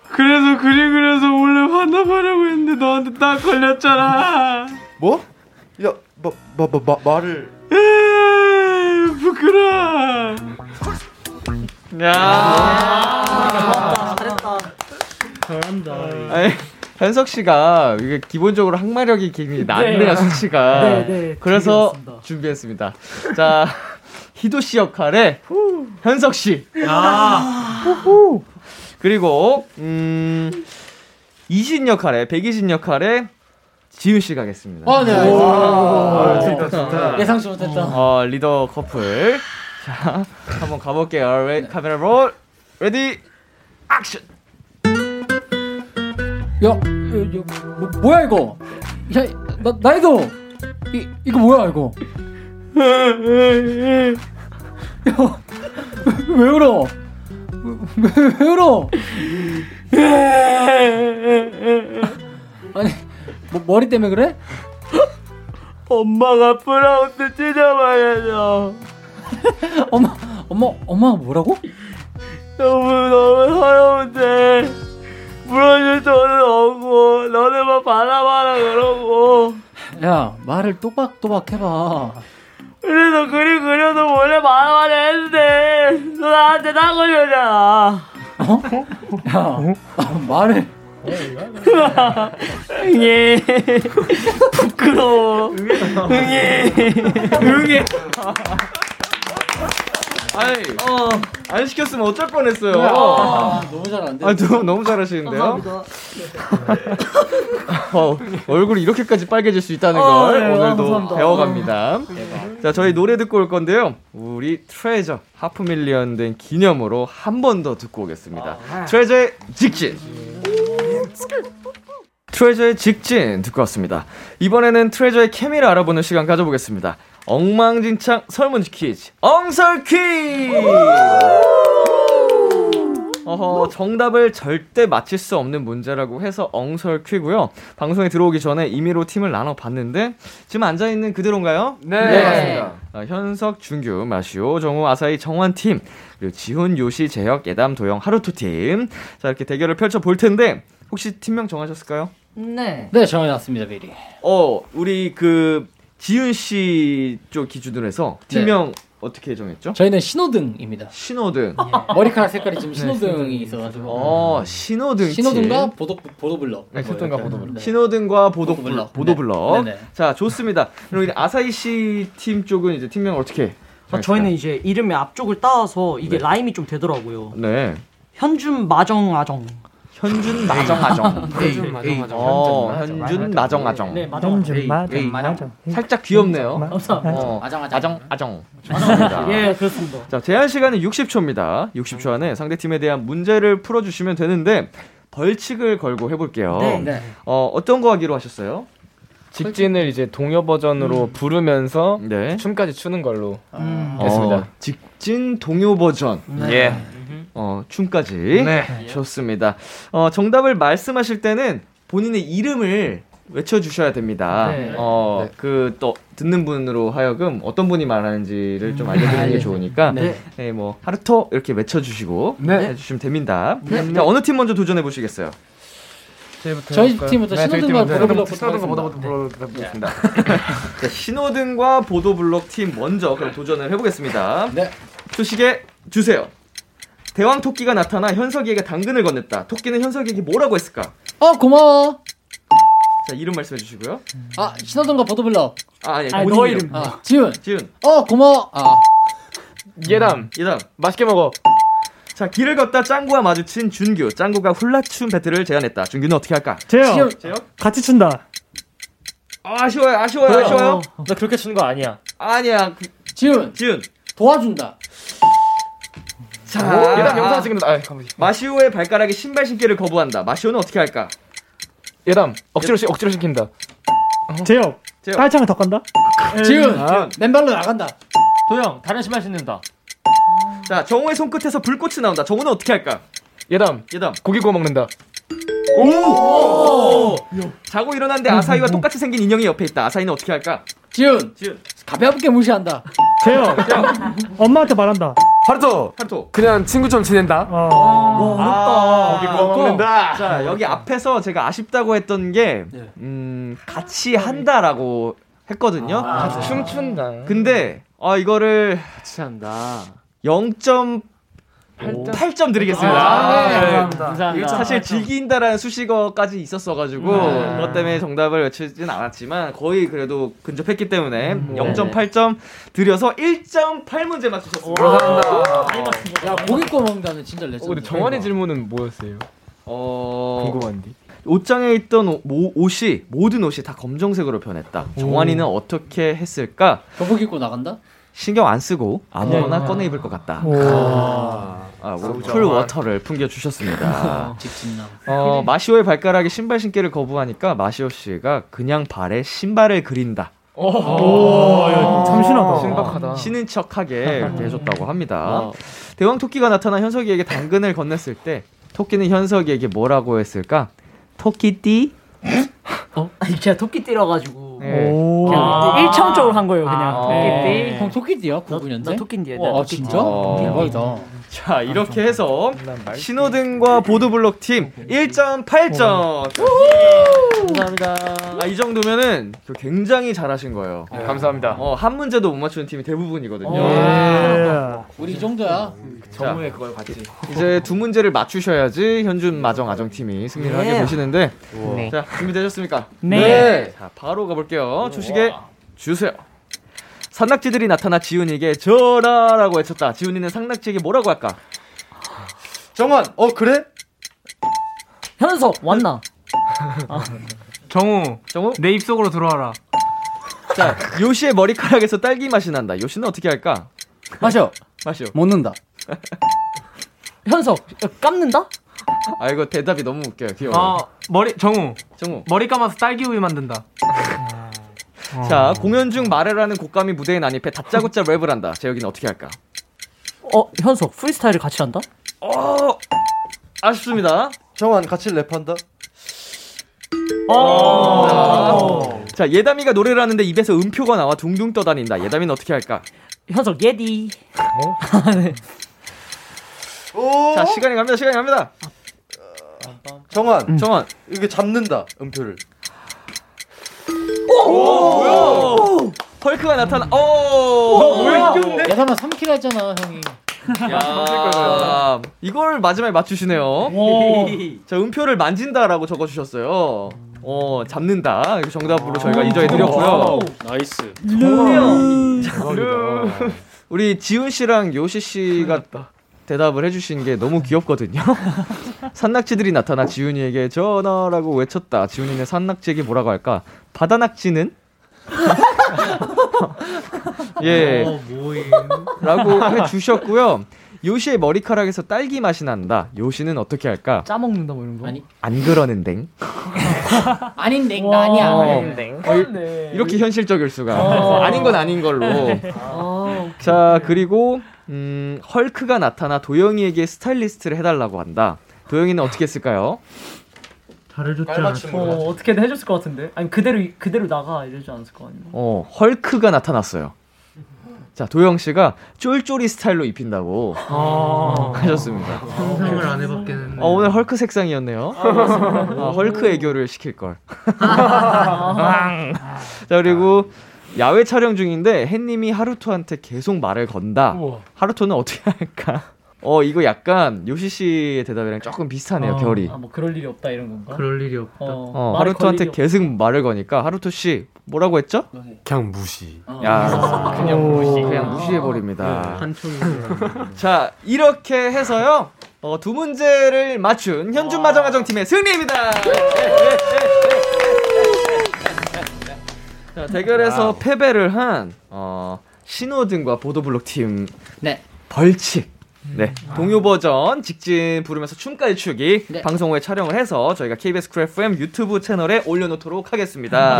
그래서 그래서 원래 반납하라고 했는데 너한테 딱 걸렸잖아. 뭐? 야, 말을 부끄러워. 야, 잘했다. 잘한다. 현석 씨가 이게 기본적으로 항마력이 굉장히 낮네요, 석 씨가. 네. 그래서 준비했습니다. 자, 희도 씨 역할에 현석 씨. 그리고 백이신 역할에 지우 씨가 하겠습니다. 아, 네. 진짜 좋다. 예상치 못했다. 리더 커플. 자, 한번 가볼게요. 카메라 롤. 레디. 액션. 뭐야 이거? 야, 나이도. 이거 뭐야 이거? 야, 왜 울어? 왜 울어? 아니, 머리 때문에 그래? 엄마가 브라운드 찢어봐야죠. 엄마가 뭐라고? 너무 서러운데 물어줄 돈은 없고 너네만 바라봐라 그러고. 야, 말을 또박또박 해봐. 그래서 그림 그려도 원래 말하려 했는데 너 나한테 딱 걸렸잖아. 어? 야, 말을 응애 부끄러워 응애 아니, 안 시켰으면 어쩔 뻔했어요. 너무 잘 안 돼. 너무 잘하시는데요. 얼굴이 이렇게까지 빨개질 수 있다는 걸 오늘도 감사합니다. 배워갑니다. 자, 저희 노래 듣고 올 건데요. 우리 트레저 하프밀리언 된 기념으로 한 번 더 듣고 오겠습니다. 트레저의 직진. 트레저의 직진 듣고 왔습니다. 이번에는 트레저의 케미를 알아보는 시간 가져보겠습니다. 엉망진창 설문지 퀴즈 엉설 퀴즈. 정답을 절대 맞힐 수 없는 문제라고 해서 엉설 퀴즈고요. 방송에 들어오기 전에 임의로 팀을 나눠봤는데 지금 앉아있는 그대로인가요? 네, 맞습니다. 현석, 준규, 마시오, 정우, 아사히, 정환팀 그리고 지훈, 요시, 재혁, 예담, 도영, 하루토팀. 자, 이렇게 대결을 펼쳐볼 텐데 혹시 팀명 정하셨을까요? 네, 정해놨습니다. 미리 우리 지윤 씨 쪽 기준으로 해서 팀명 어떻게 정했죠? 저희는 신호등입니다. 신호등. 예. 머리카락 색깔이 지금 신호등이 있어가지고. 신호등. 신호등과 보도블럭. 네, 신호등과 보도블럭. 네. 자, 좋습니다. 그럼 이제 아사히 씨 팀 쪽은 이제 팀명 어떻게? 저희는 이제 이름의 앞쪽을 따와서 이게 라임이 좀 되더라고요. 네. 현준 마정아정. 현준 마정아정. 현준 마정아정. 네, 마정아정. 살짝 귀엽네요. 마정아정. 좋습니다. 예, 그렇습니다. 자, 제한 시간은 60초입니다. 60초 안에 상대 팀에 대한 문제를 풀어주시면 되는데 벌칙을 걸고 해볼게요. 네. 어떤 거 하기로 하셨어요? 직진을 이제 동요 버전으로 부르면서 춤까지 추는 걸로 했습니다. 직진 동요 버전. 예. 춤까지. 네. 좋습니다. 정답을 말씀하실 때는 본인의 이름을 외쳐주셔야 됩니다. 네. 그 또 듣는 분으로 하여금 어떤 분이 말하는지를 좀 알려드리는 게 좋으니까 하루토 이렇게 외쳐주시고 해주시면 됩니다. 자, 어느 팀 먼저 도전해보시겠어요? 저희 팀부터 신호등과 보도블럭 팀. 자, 신호등과 보도블럭 팀 먼저 그럼 도전을 해보겠습니다. 네. 소식에 주세요. 대왕 토끼가 나타나 현석이에게 당근을 건넸다. 토끼는 현석이에게 뭐라고 했을까? 고마워. 자, 이름 말씀해 주시고요. 신호등과 보도블럭. 너 이름. 지훈. 고마워. 예담. 맛있게 먹어. 자, 길을 걷다 짱구와 마주친 준규. 짱구가 훌라춤 배틀을 제안했다. 준규는 어떻게 할까? 재혁. 같이 춘다. 아쉬워요. 나 그렇게 추는 거 아니야. 지훈. 도와준다. 자, 예담 영상 찍는다. 마시오의 발가락에 신발 신기를 거부한다. 마시오는 어떻게 할까? 예담 억지로 시킨다. 재혁 깔창을 더 간다. 지훈 맨발로 나간다. 도영 다른 신발 신는다. 자, 정우의 손끝에서 불꽃이 나온다. 정우는 어떻게 할까? 예담 고기 구워 먹는다. 오! 자고 일어났는데 아사히와 똑같이 생긴 인형이 옆에 있다. 아사히는 어떻게 할까? 지훈 가볍게 무시한다. 재혁 엄마한테 말한다. 하루토 그냥 친구처럼 지낸다. 어렵다. 거기 먹는다. 자, 여기 앞에서 제가 아쉽다고 했던 게 같이 한다라고 했거든요. 같이 춤춘다. 근데 이거를 같이 한다. 8점 드리겠습니다. 감사합니다. 사실 즐긴다라는 수식어까지 있었어가지고 그것 때문에 정답을 외치진 않았지만 거의 그래도 근접했기 때문에 0.8점 드려서 1.8문제 맞추셨습니다. 감사합니다. 많이 맞습니다. 고기 꺼먹는다는 진짜 레전드. 근데 정환의 질문은 뭐였어요? 궁금한데. 옷장에 있던 옷이 모든 옷이 다 검정색으로 변했다. 정환이는 어떻게 했을까? 교복 입고 나간다? 신경 안 쓰고 아무거나 꺼내 입을 것 같다. 풀 워터를 풍겨주셨습니다. 마시오의 발가락에 신발 신기를 거부하니까 마시오 씨가 그냥 발에 신발을 그린다. 참신하다. 신박하다. 신은 척하게 이렇게 해줬다고 합니다. 대왕 토끼가 나타나 현석이에게 당근을 건넸을 때 토끼는 현석이에게 뭐라고 했을까? 토끼띠? 제가 토끼띠라 가지고 일차원적으로 한 거예요, 그냥. 토끼띠. 그럼 토끼띠야? 99년대? 나 토끼띠야. 아 진짜? 대박이다. 자, 이렇게 해서 신호등과 보도블록 팀 1점 8점. 감사합니다. 아, 이 정도면은 굉장히 잘하신 거예요. 감사합니다. 한 문제도 못 맞추는 팀이 대부분이거든요. 우리 이 정도야. 정우의 그걸 봤지. 이제 두 문제를 맞추셔야지 현준, 마정, 아정 팀이 승리를 하게 되시는데. 네. 자, 준비되셨습니까? 네. 자, 바로 가볼게요. 초식에 주세요. 산낙지들이 나타나 지훈이에게 저라라고 외쳤다. 지훈이는 산낙지에게 뭐라고 할까? 정원, 그래? 현석, 왔나? 정우, 내 입속으로 들어와라. 자, 요시의 머리카락에서 딸기 맛이 난다. 요시는 어떻게 할까? 마셔. 못 는다. 현석, 깎는다? 이거 대답이 너무 웃겨요. 귀여워. 정우. 머리 감아서 딸기 우유 만든다. 자, 공연 중 말해라는 곡감이 무대에 난입해 다짜고짜 랩을 한다. 재혁이는 어떻게 할까? 현석, 프리스타일을 같이 한다? 아쉽습니다. 정한, 같이 랩한다? 자, 예담이가 노래를 하는데 입에서 음표가 나와 둥둥 떠다닌다. 예담이는 어떻게 할까? 현석, 예디. 네. 자, 시간이 갑니다. 정한. 이게 잡는다, 음표를. 뭐야? 펄크가 나타나. 너 뭐야? 예담아 3킬 했잖아, 형이. 야, 이걸 마지막에 맞추시네요. 자, 음표를 만진다라고 적어주셨어요. 잡는다. 정답으로 저희가 인정해드렸고요. 나이스. 우리 지훈 씨랑 요시 씨가 대답을 해주신 게 너무 귀엽거든요. 산낙지들이 나타나 지훈이에게 전화라고 외쳤다. 지훈이는 산낙지에게 뭐라고 할까? 바다낙지는? 라고 해주셨고요. 요시의 머리카락에서 딸기 맛이 난다. 요시는 어떻게 할까? 짜먹는다 뭐 이런 거? 아니, 안 그러는댕. 아닌댕. 나 아니야. 이렇게 현실적일 수가. 아닌 건 아닌 걸로. 자, 그리고 헐크가 나타나 도영이에게 스타일리스트를 해달라고 한다. 도영이는 어떻게 했을까요? 잘해줬지 않았어. 어떻게든 해줬을 것 같은데. 아니, 그대로 나가 이러지 않았을 거 아니에요. 헐크가 나타났어요. 자, 도영 씨가 쫄쫄이 스타일로 입힌다고 하셨습니다. 상상을 안 해봤겠는데. 오늘 헐크 색상이었네요. 헐크 애교를 시킬 걸. 자, 그리고 야외 촬영 중인데 햇님이 하루토한테 계속 말을 건다. 하루토는 어떻게 할까? 이거 약간 요시 씨의 대답이랑 조금 비슷하네요, 결이. 그럴 일이 없다 이런 건가? 그럴 일이 없다. 하루토한테 계속 말을 거니까 하루토 씨 뭐라고 했죠? 그냥 무시. 그냥 무시해 버립니다. 자, 이렇게 해서요. 두 문제를 맞춘 현준, 마정, 아정 팀의 승리입니다. 자, 대결에서 패배를 한 신호등과 보도블록 팀 벌칙. 동요 버전 직진 부르면서 춤까지 추기 방송 후에 촬영을 해서 저희가 KBS Cool FM 유튜브 채널에 올려놓도록 하겠습니다.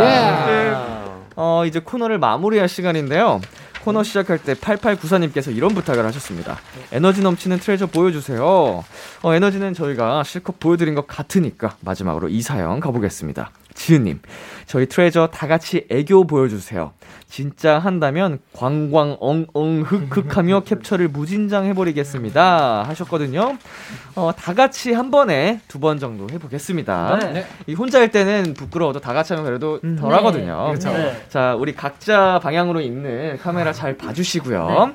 이제 코너를 마무리할 시간인데요. 코너 시작할 때 8894님께서 이런 부탁을 하셨습니다. 에너지 넘치는 트레저 보여주세요. 에너지는 저희가 실컷 보여드린 것 같으니까 마지막으로 이 사연 가보겠습니다. 지은님, 저희 트레저 다 같이 애교 보여주세요. 진짜 한다면 광광엉엉 흑흑하며 캡처를 무진장 해버리겠습니다. 하셨거든요. 다 같이 한 번에 두 번 정도 해보겠습니다. 이 혼자 할 때는 부끄러워도 다 같이 하면 그래도 덜하거든요. 그렇죠. 자, 우리 각자 방향으로 있는 카메라 잘 봐주시고요.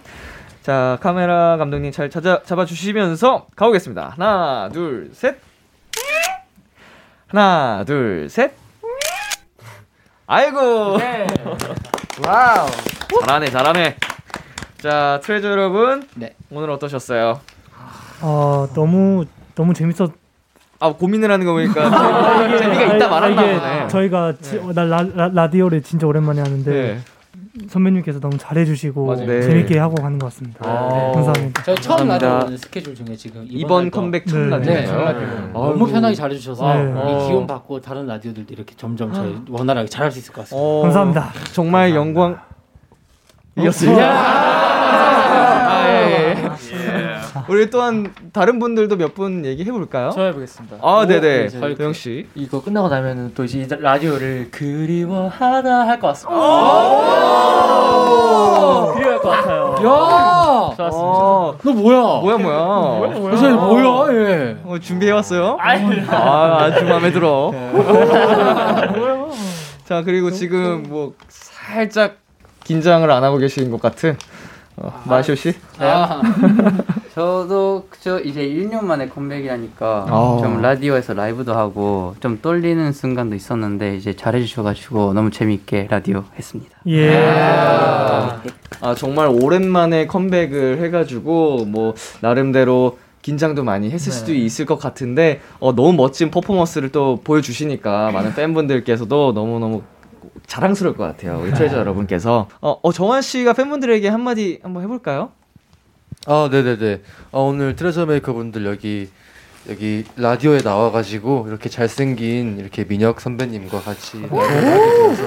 자, 카메라 감독님 잘 잡아주시면서 가보겠습니다. 하나, 둘, 셋. 하나, 둘, 셋. 아이고. 와우. 잘하네. 자, 트레저 여러분, 오늘 어떠셨어요? 너무 재밌었던 아 고민을 하는 거 보니까 재미가 있다 말았나 보네. 저희가 라디오를 진짜 오랜만에 하는데 네. 선배님께서 너무 잘해주시고 네. 재밌게 하고 가는 것 같습니다. 네. 감사합니다. 저희 처음 라디오 스케줄 중에 지금 이번 컴백 첫 라디오예요. 너무 편하게 잘해주셔서 네. 이 기운 받고 다른 라디오들도 이렇게 점점 저희 원활하게 잘할 수 있을 것 같습니다. 감사합니다. 정말 영광이었습니다. 우리 또한 다른 분들도 몇 분 얘기해 볼까요? 저 해보겠습니다. 아, 네네. 도영 씨, 이거 끝나고 나면은 또 이제 라디오를 그리워하다 할 것 같습니다. 그리워할 것 같아요. 야, 좋았습니다. 너 뭐야? 요새 뭐야? 예. 준비해 왔어요? 아주 마음에 들어. 뭐야? 자, 그리고 지금 뭐 살짝 긴장을 안 하고 계신 것 같은. 마쇼 씨? 저도 저 이제 1년 만에 컴백이라니까 좀 라디오에서 라이브도 하고 좀 떨리는 순간도 있었는데 이제 잘해주셔가지고 너무 재미있게 라디오 했습니다. 예. 아 정말 오랜만에 컴백을 해가지고 뭐 나름대로 긴장도 많이 했을 수도 있을 것 같은데 너무 멋진 퍼포먼스를 또 보여주시니까 많은 팬분들께서도 너무너무 자랑스러울 것 같아요. 우리 트레저 여러분께서. 정환 씨가 팬분들에게 한마디 한번 해볼까요? 네네네. 오늘 트레저 메이커 분들 여기 라디오에 나와가지고 이렇게 잘생긴 이렇게 민혁 선배님과 같이 나와서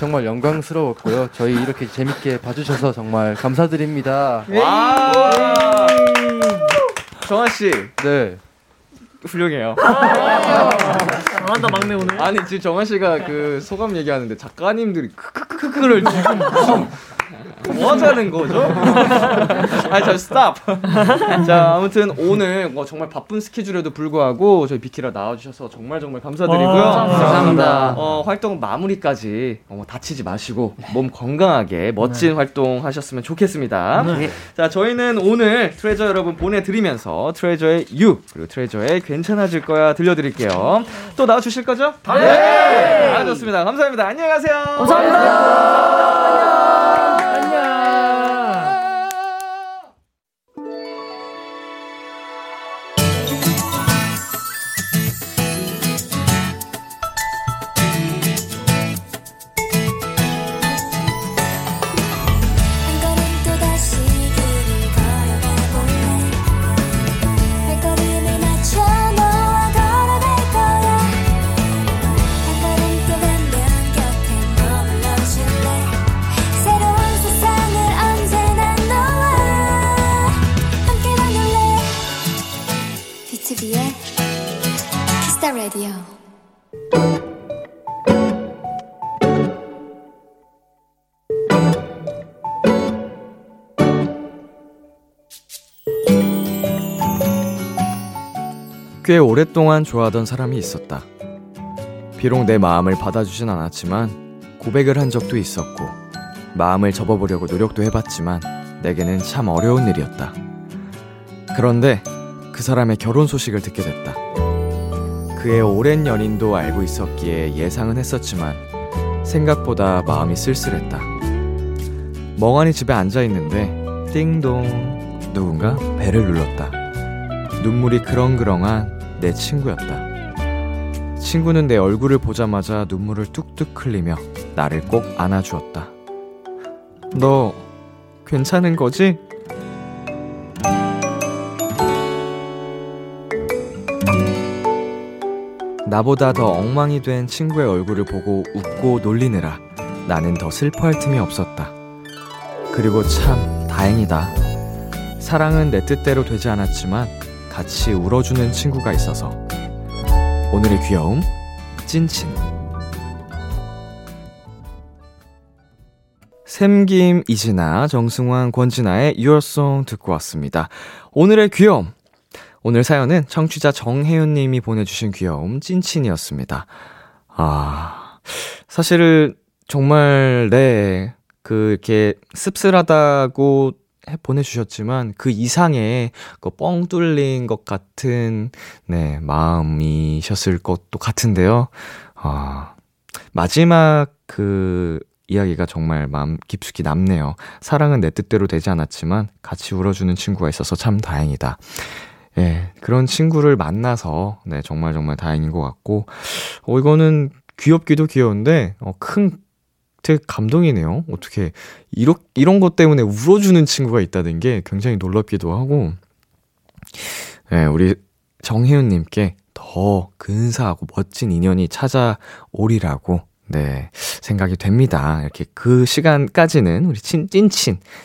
정말 영광스러웠고요. 저희 이렇게 재밌게 봐주셔서 정말 감사드립니다. 와. 정환 씨. 네. 훌륭해요. 잘한다 막내 오늘. 아니 지금 정한 씨가 그 소감 얘기하는데 작가님들이 크크크크를 지금 무슨 뭐 하자는 거죠? 아니 저 스탑. 자 아무튼 오늘 뭐 정말 바쁜 스케줄에도 불구하고 저희 비키라 나와주셔서 정말 감사드리고요. 감사합니다. 활동 마무리까지 다치지 마시고 몸 건강하게 멋진 활동하셨으면 좋겠습니다. 네. 자 저희는 오늘 트레저 여러분 보내드리면서 트레저의 You 그리고 트레저의 괜찮아질 거야 들려드릴게요. 또 나와주실 거죠? 네. 네. 아 좋습니다. 감사합니다. 안녕히 가세요. 감사합니다. 꽤 오랫동안 좋아하던 사람이 있었다. 비록 내 마음을 받아주진 않았지만 고백을 한 적도 있었고 마음을 접어보려고 노력도 해봤지만 내게는 참 어려운 일이었다. 그런데 그 사람의 결혼 소식을 듣게 됐다. 그의 오랜 연인도 알고 있었기에 예상은 했었지만 생각보다 마음이 쓸쓸했다. 멍하니 집에 앉아있는데 띵동 누군가 벨을 눌렀다. 눈물이 그렁그렁한 내 친구였다. 친구는 내 얼굴을 보자마자 눈물을 뚝뚝 흘리며 나를 꼭 안아주었다. 너 괜찮은 거지? 나보다 더 엉망이 된 친구의 얼굴을 보고 웃고 놀리느라 나는 더 슬퍼할 틈이 없었다. 그리고 참 다행이다. 사랑은 내 뜻대로 되지 않았지만 같이 울어주는 친구가 있어서. 오늘의 귀여움 찐친. 샘김, 이진아, 정승환, 권진아의 유월송 듣고 왔습니다. 오늘의 귀여움. 오늘 사연은 청취자 정혜윤님이 보내주신 귀여움 찐친이었습니다. 사실 정말 이렇게 씁쓸하다고 보내주셨지만 그 이상의 뻥 뚫린 것 같은 마음이셨을 것도 같은데요. 마지막 그 이야기가 정말 마음 깊숙이 남네요. 사랑은 내 뜻대로 되지 않았지만 같이 울어주는 친구가 있어서 참 다행이다. 예, 그런 친구를 만나서 네, 정말 정말 다행인 것 같고, 이거는 귀엽기도 귀여운데 큰 되게 감동이네요. 어떻게 이런 것 때문에 울어주는 친구가 있다는 게 굉장히 놀랍기도 하고, 예, 우리 정혜윤님께 더 근사하고 멋진 인연이 찾아오리라고 네, 생각이 됩니다. 이렇게 그 시간까지는 우리 찐친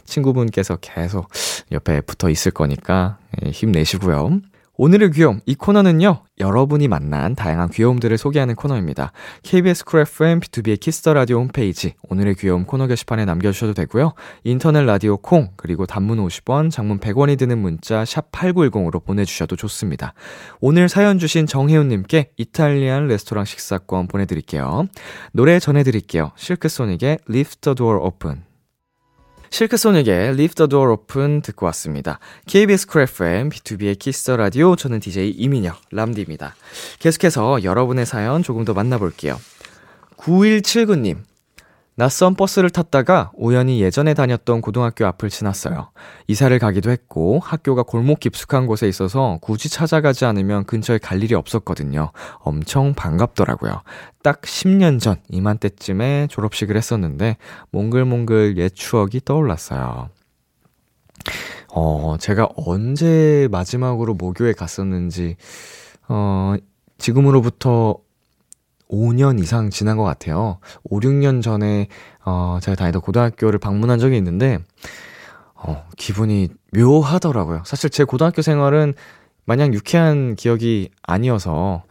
친구분께서 계속 옆에 붙어 있을 거니까 힘내시고요. 오늘의 귀여움, 이 코너는요, 여러분이 만난 다양한 귀여움들을 소개하는 코너입니다. KBS Cool FM, B2B의 Kiss the Radio 홈페이지 오늘의 귀여움 코너 게시판에 남겨주셔도 되고요. 인터넷 라디오 콩, 그리고 단문 50원, 장문 100원이 드는 문자 샵 8910으로 보내주셔도 좋습니다. 오늘 사연 주신 정혜윤님께 이탈리안 레스토랑 식사권 보내드릴게요. 노래 전해드릴게요. 실크소닉의 Leave the Door Open. 실크소닉의 Leave the Door Open 듣고 왔습니다. KBS Cool FM, B2B의 Kiss the Radio, 저는 DJ 이민혁, 람디입니다. 계속해서 여러분의 사연 조금 더 만나볼게요. 9179님, 낯선 버스를 탔다가 우연히 예전에 다녔던 고등학교 앞을 지났어요. 이사를 가기도 했고 학교가 골목 깊숙한 곳에 있어서 굳이 찾아가지 않으면 근처에 갈 일이 없었거든요. 엄청 반갑더라고요. 딱 10년 전 이맘때쯤에 졸업식을 했었는데 몽글몽글 옛 추억이 떠올랐어요. 제가 언제 마지막으로 모교에 갔었는지 지금으로부터 5년 이상 지난 것 같아요. 5, 6년 전에 제가 다니던 고등학교를 방문한 적이 있는데 기분이 묘하더라고요. 사실 제 고등학교 생활은 마냥 유쾌한 기억이 아니어서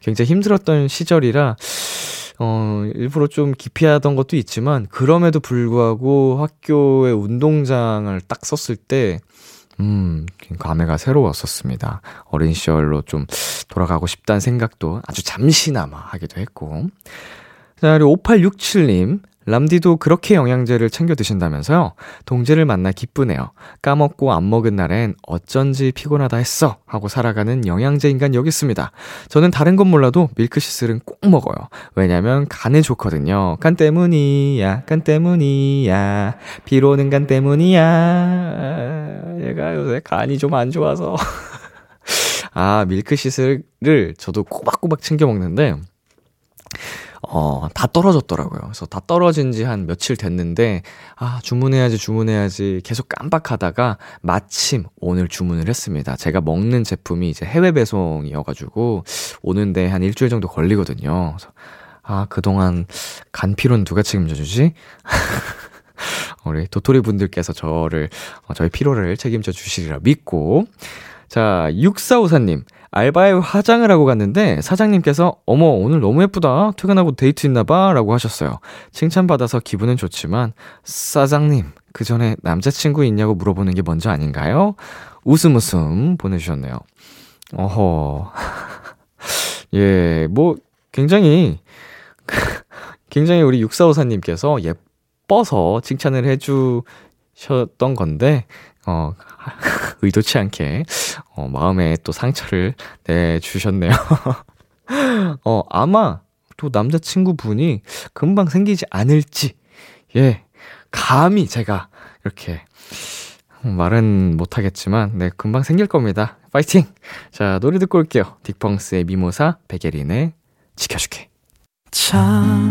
굉장히 힘들었던 시절이라 일부러 좀 기피하던 것도 있지만, 그럼에도 불구하고 학교의 운동장을 딱 섰을 때 감회가 새로웠었습니다. 어린 시절로 좀 돌아가고 싶다는 생각도 아주 잠시나마 하기도 했고. 자, 그리고 5867님, 람디도 그렇게 영양제를 챙겨 드신다면서요? 동지를 만나 기쁘네요. 까먹고 안 먹은 날엔 어쩐지 피곤하다 했어 하고 살아가는 영양제 인간 여기 있습니다. 저는 다른 건 몰라도 밀크시슬은 꼭 먹어요. 왜냐면 간에 좋거든요. 간 때문이야, 간 때문이야, 비로는 간 때문이야. 얘가 요새 간이 좀 안 좋아서. 밀크시슬을 저도 꼬박꼬박 챙겨 먹는데 다 떨어졌더라고요. 그래서 다 떨어진 지 한 며칠 됐는데, 주문해야지 계속 깜빡하다가 마침 오늘 주문을 했습니다. 제가 먹는 제품이 이제 해외 배송이어가지고 오는데 한 일주일 정도 걸리거든요. 그래서 그동안 간 피로는 누가 책임져주지? 우리 도토리 분들께서 저의 피로를 책임져 주시리라 믿고. 자, 6454님, 알바에 화장을 하고 갔는데 사장님께서 어머 오늘 너무 예쁘다, 퇴근하고 데이트 있나봐 라고 하셨어요. 칭찬받아서 기분은 좋지만 사장님 그 전에 남자친구 있냐고 물어보는 게 먼저 아닌가요? 웃음 보내주셨네요. 어허. 예, 뭐 굉장히 우리 6454님께서 예뻐서 칭찬을 해주셨던 건데 의도치 않게 마음에 또 상처를 내주셨네요. 아마 또 남자친구분이 금방 생기지 않을지, 예, 감히 제가 이렇게 말은 못하겠지만 네, 금방 생길 겁니다. 파이팅! 자, 노래 듣고 올게요. 딕펑스의 미모사, 백예린의 지켜줄게. 참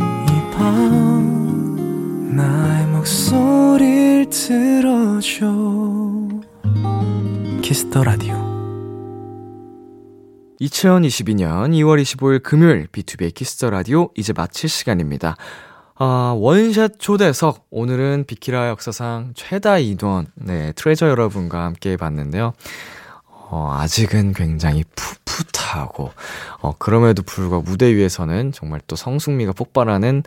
이 밤 나의 목소리를 들어줘. 키스 더 라디오. 2022년 2월 25일 금요일, B2B의 키스 더 라디오 이제 마칠 시간입니다. 원샷 초대석, 오늘은 비키라 역사상 최다 인원 네, 트레저 여러분과 함께 봤는데요. 아직은 굉장히 풋풋하고 그럼에도 불구하고 무대 위에서는 정말 또 성숙미가 폭발하는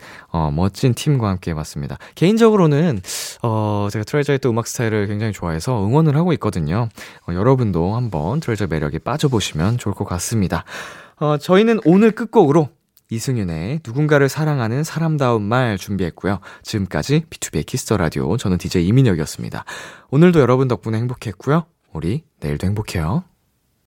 멋진 팀과 함께 해봤습니다. 개인적으로는 제가 트레저의 또 음악 스타일을 굉장히 좋아해서 응원을 하고 있거든요. 여러분도 한번 트레저 매력에 빠져보시면 좋을 것 같습니다. 저희는 오늘 끝곡으로 이승윤의 누군가를 사랑하는 사람다운 말 준비했고요. 지금까지 B2B의 키스 더 라디오, 저는 DJ 이민혁이었습니다. 오늘도 여러분 덕분에 행복했고요. 우리 내일도 행복해요.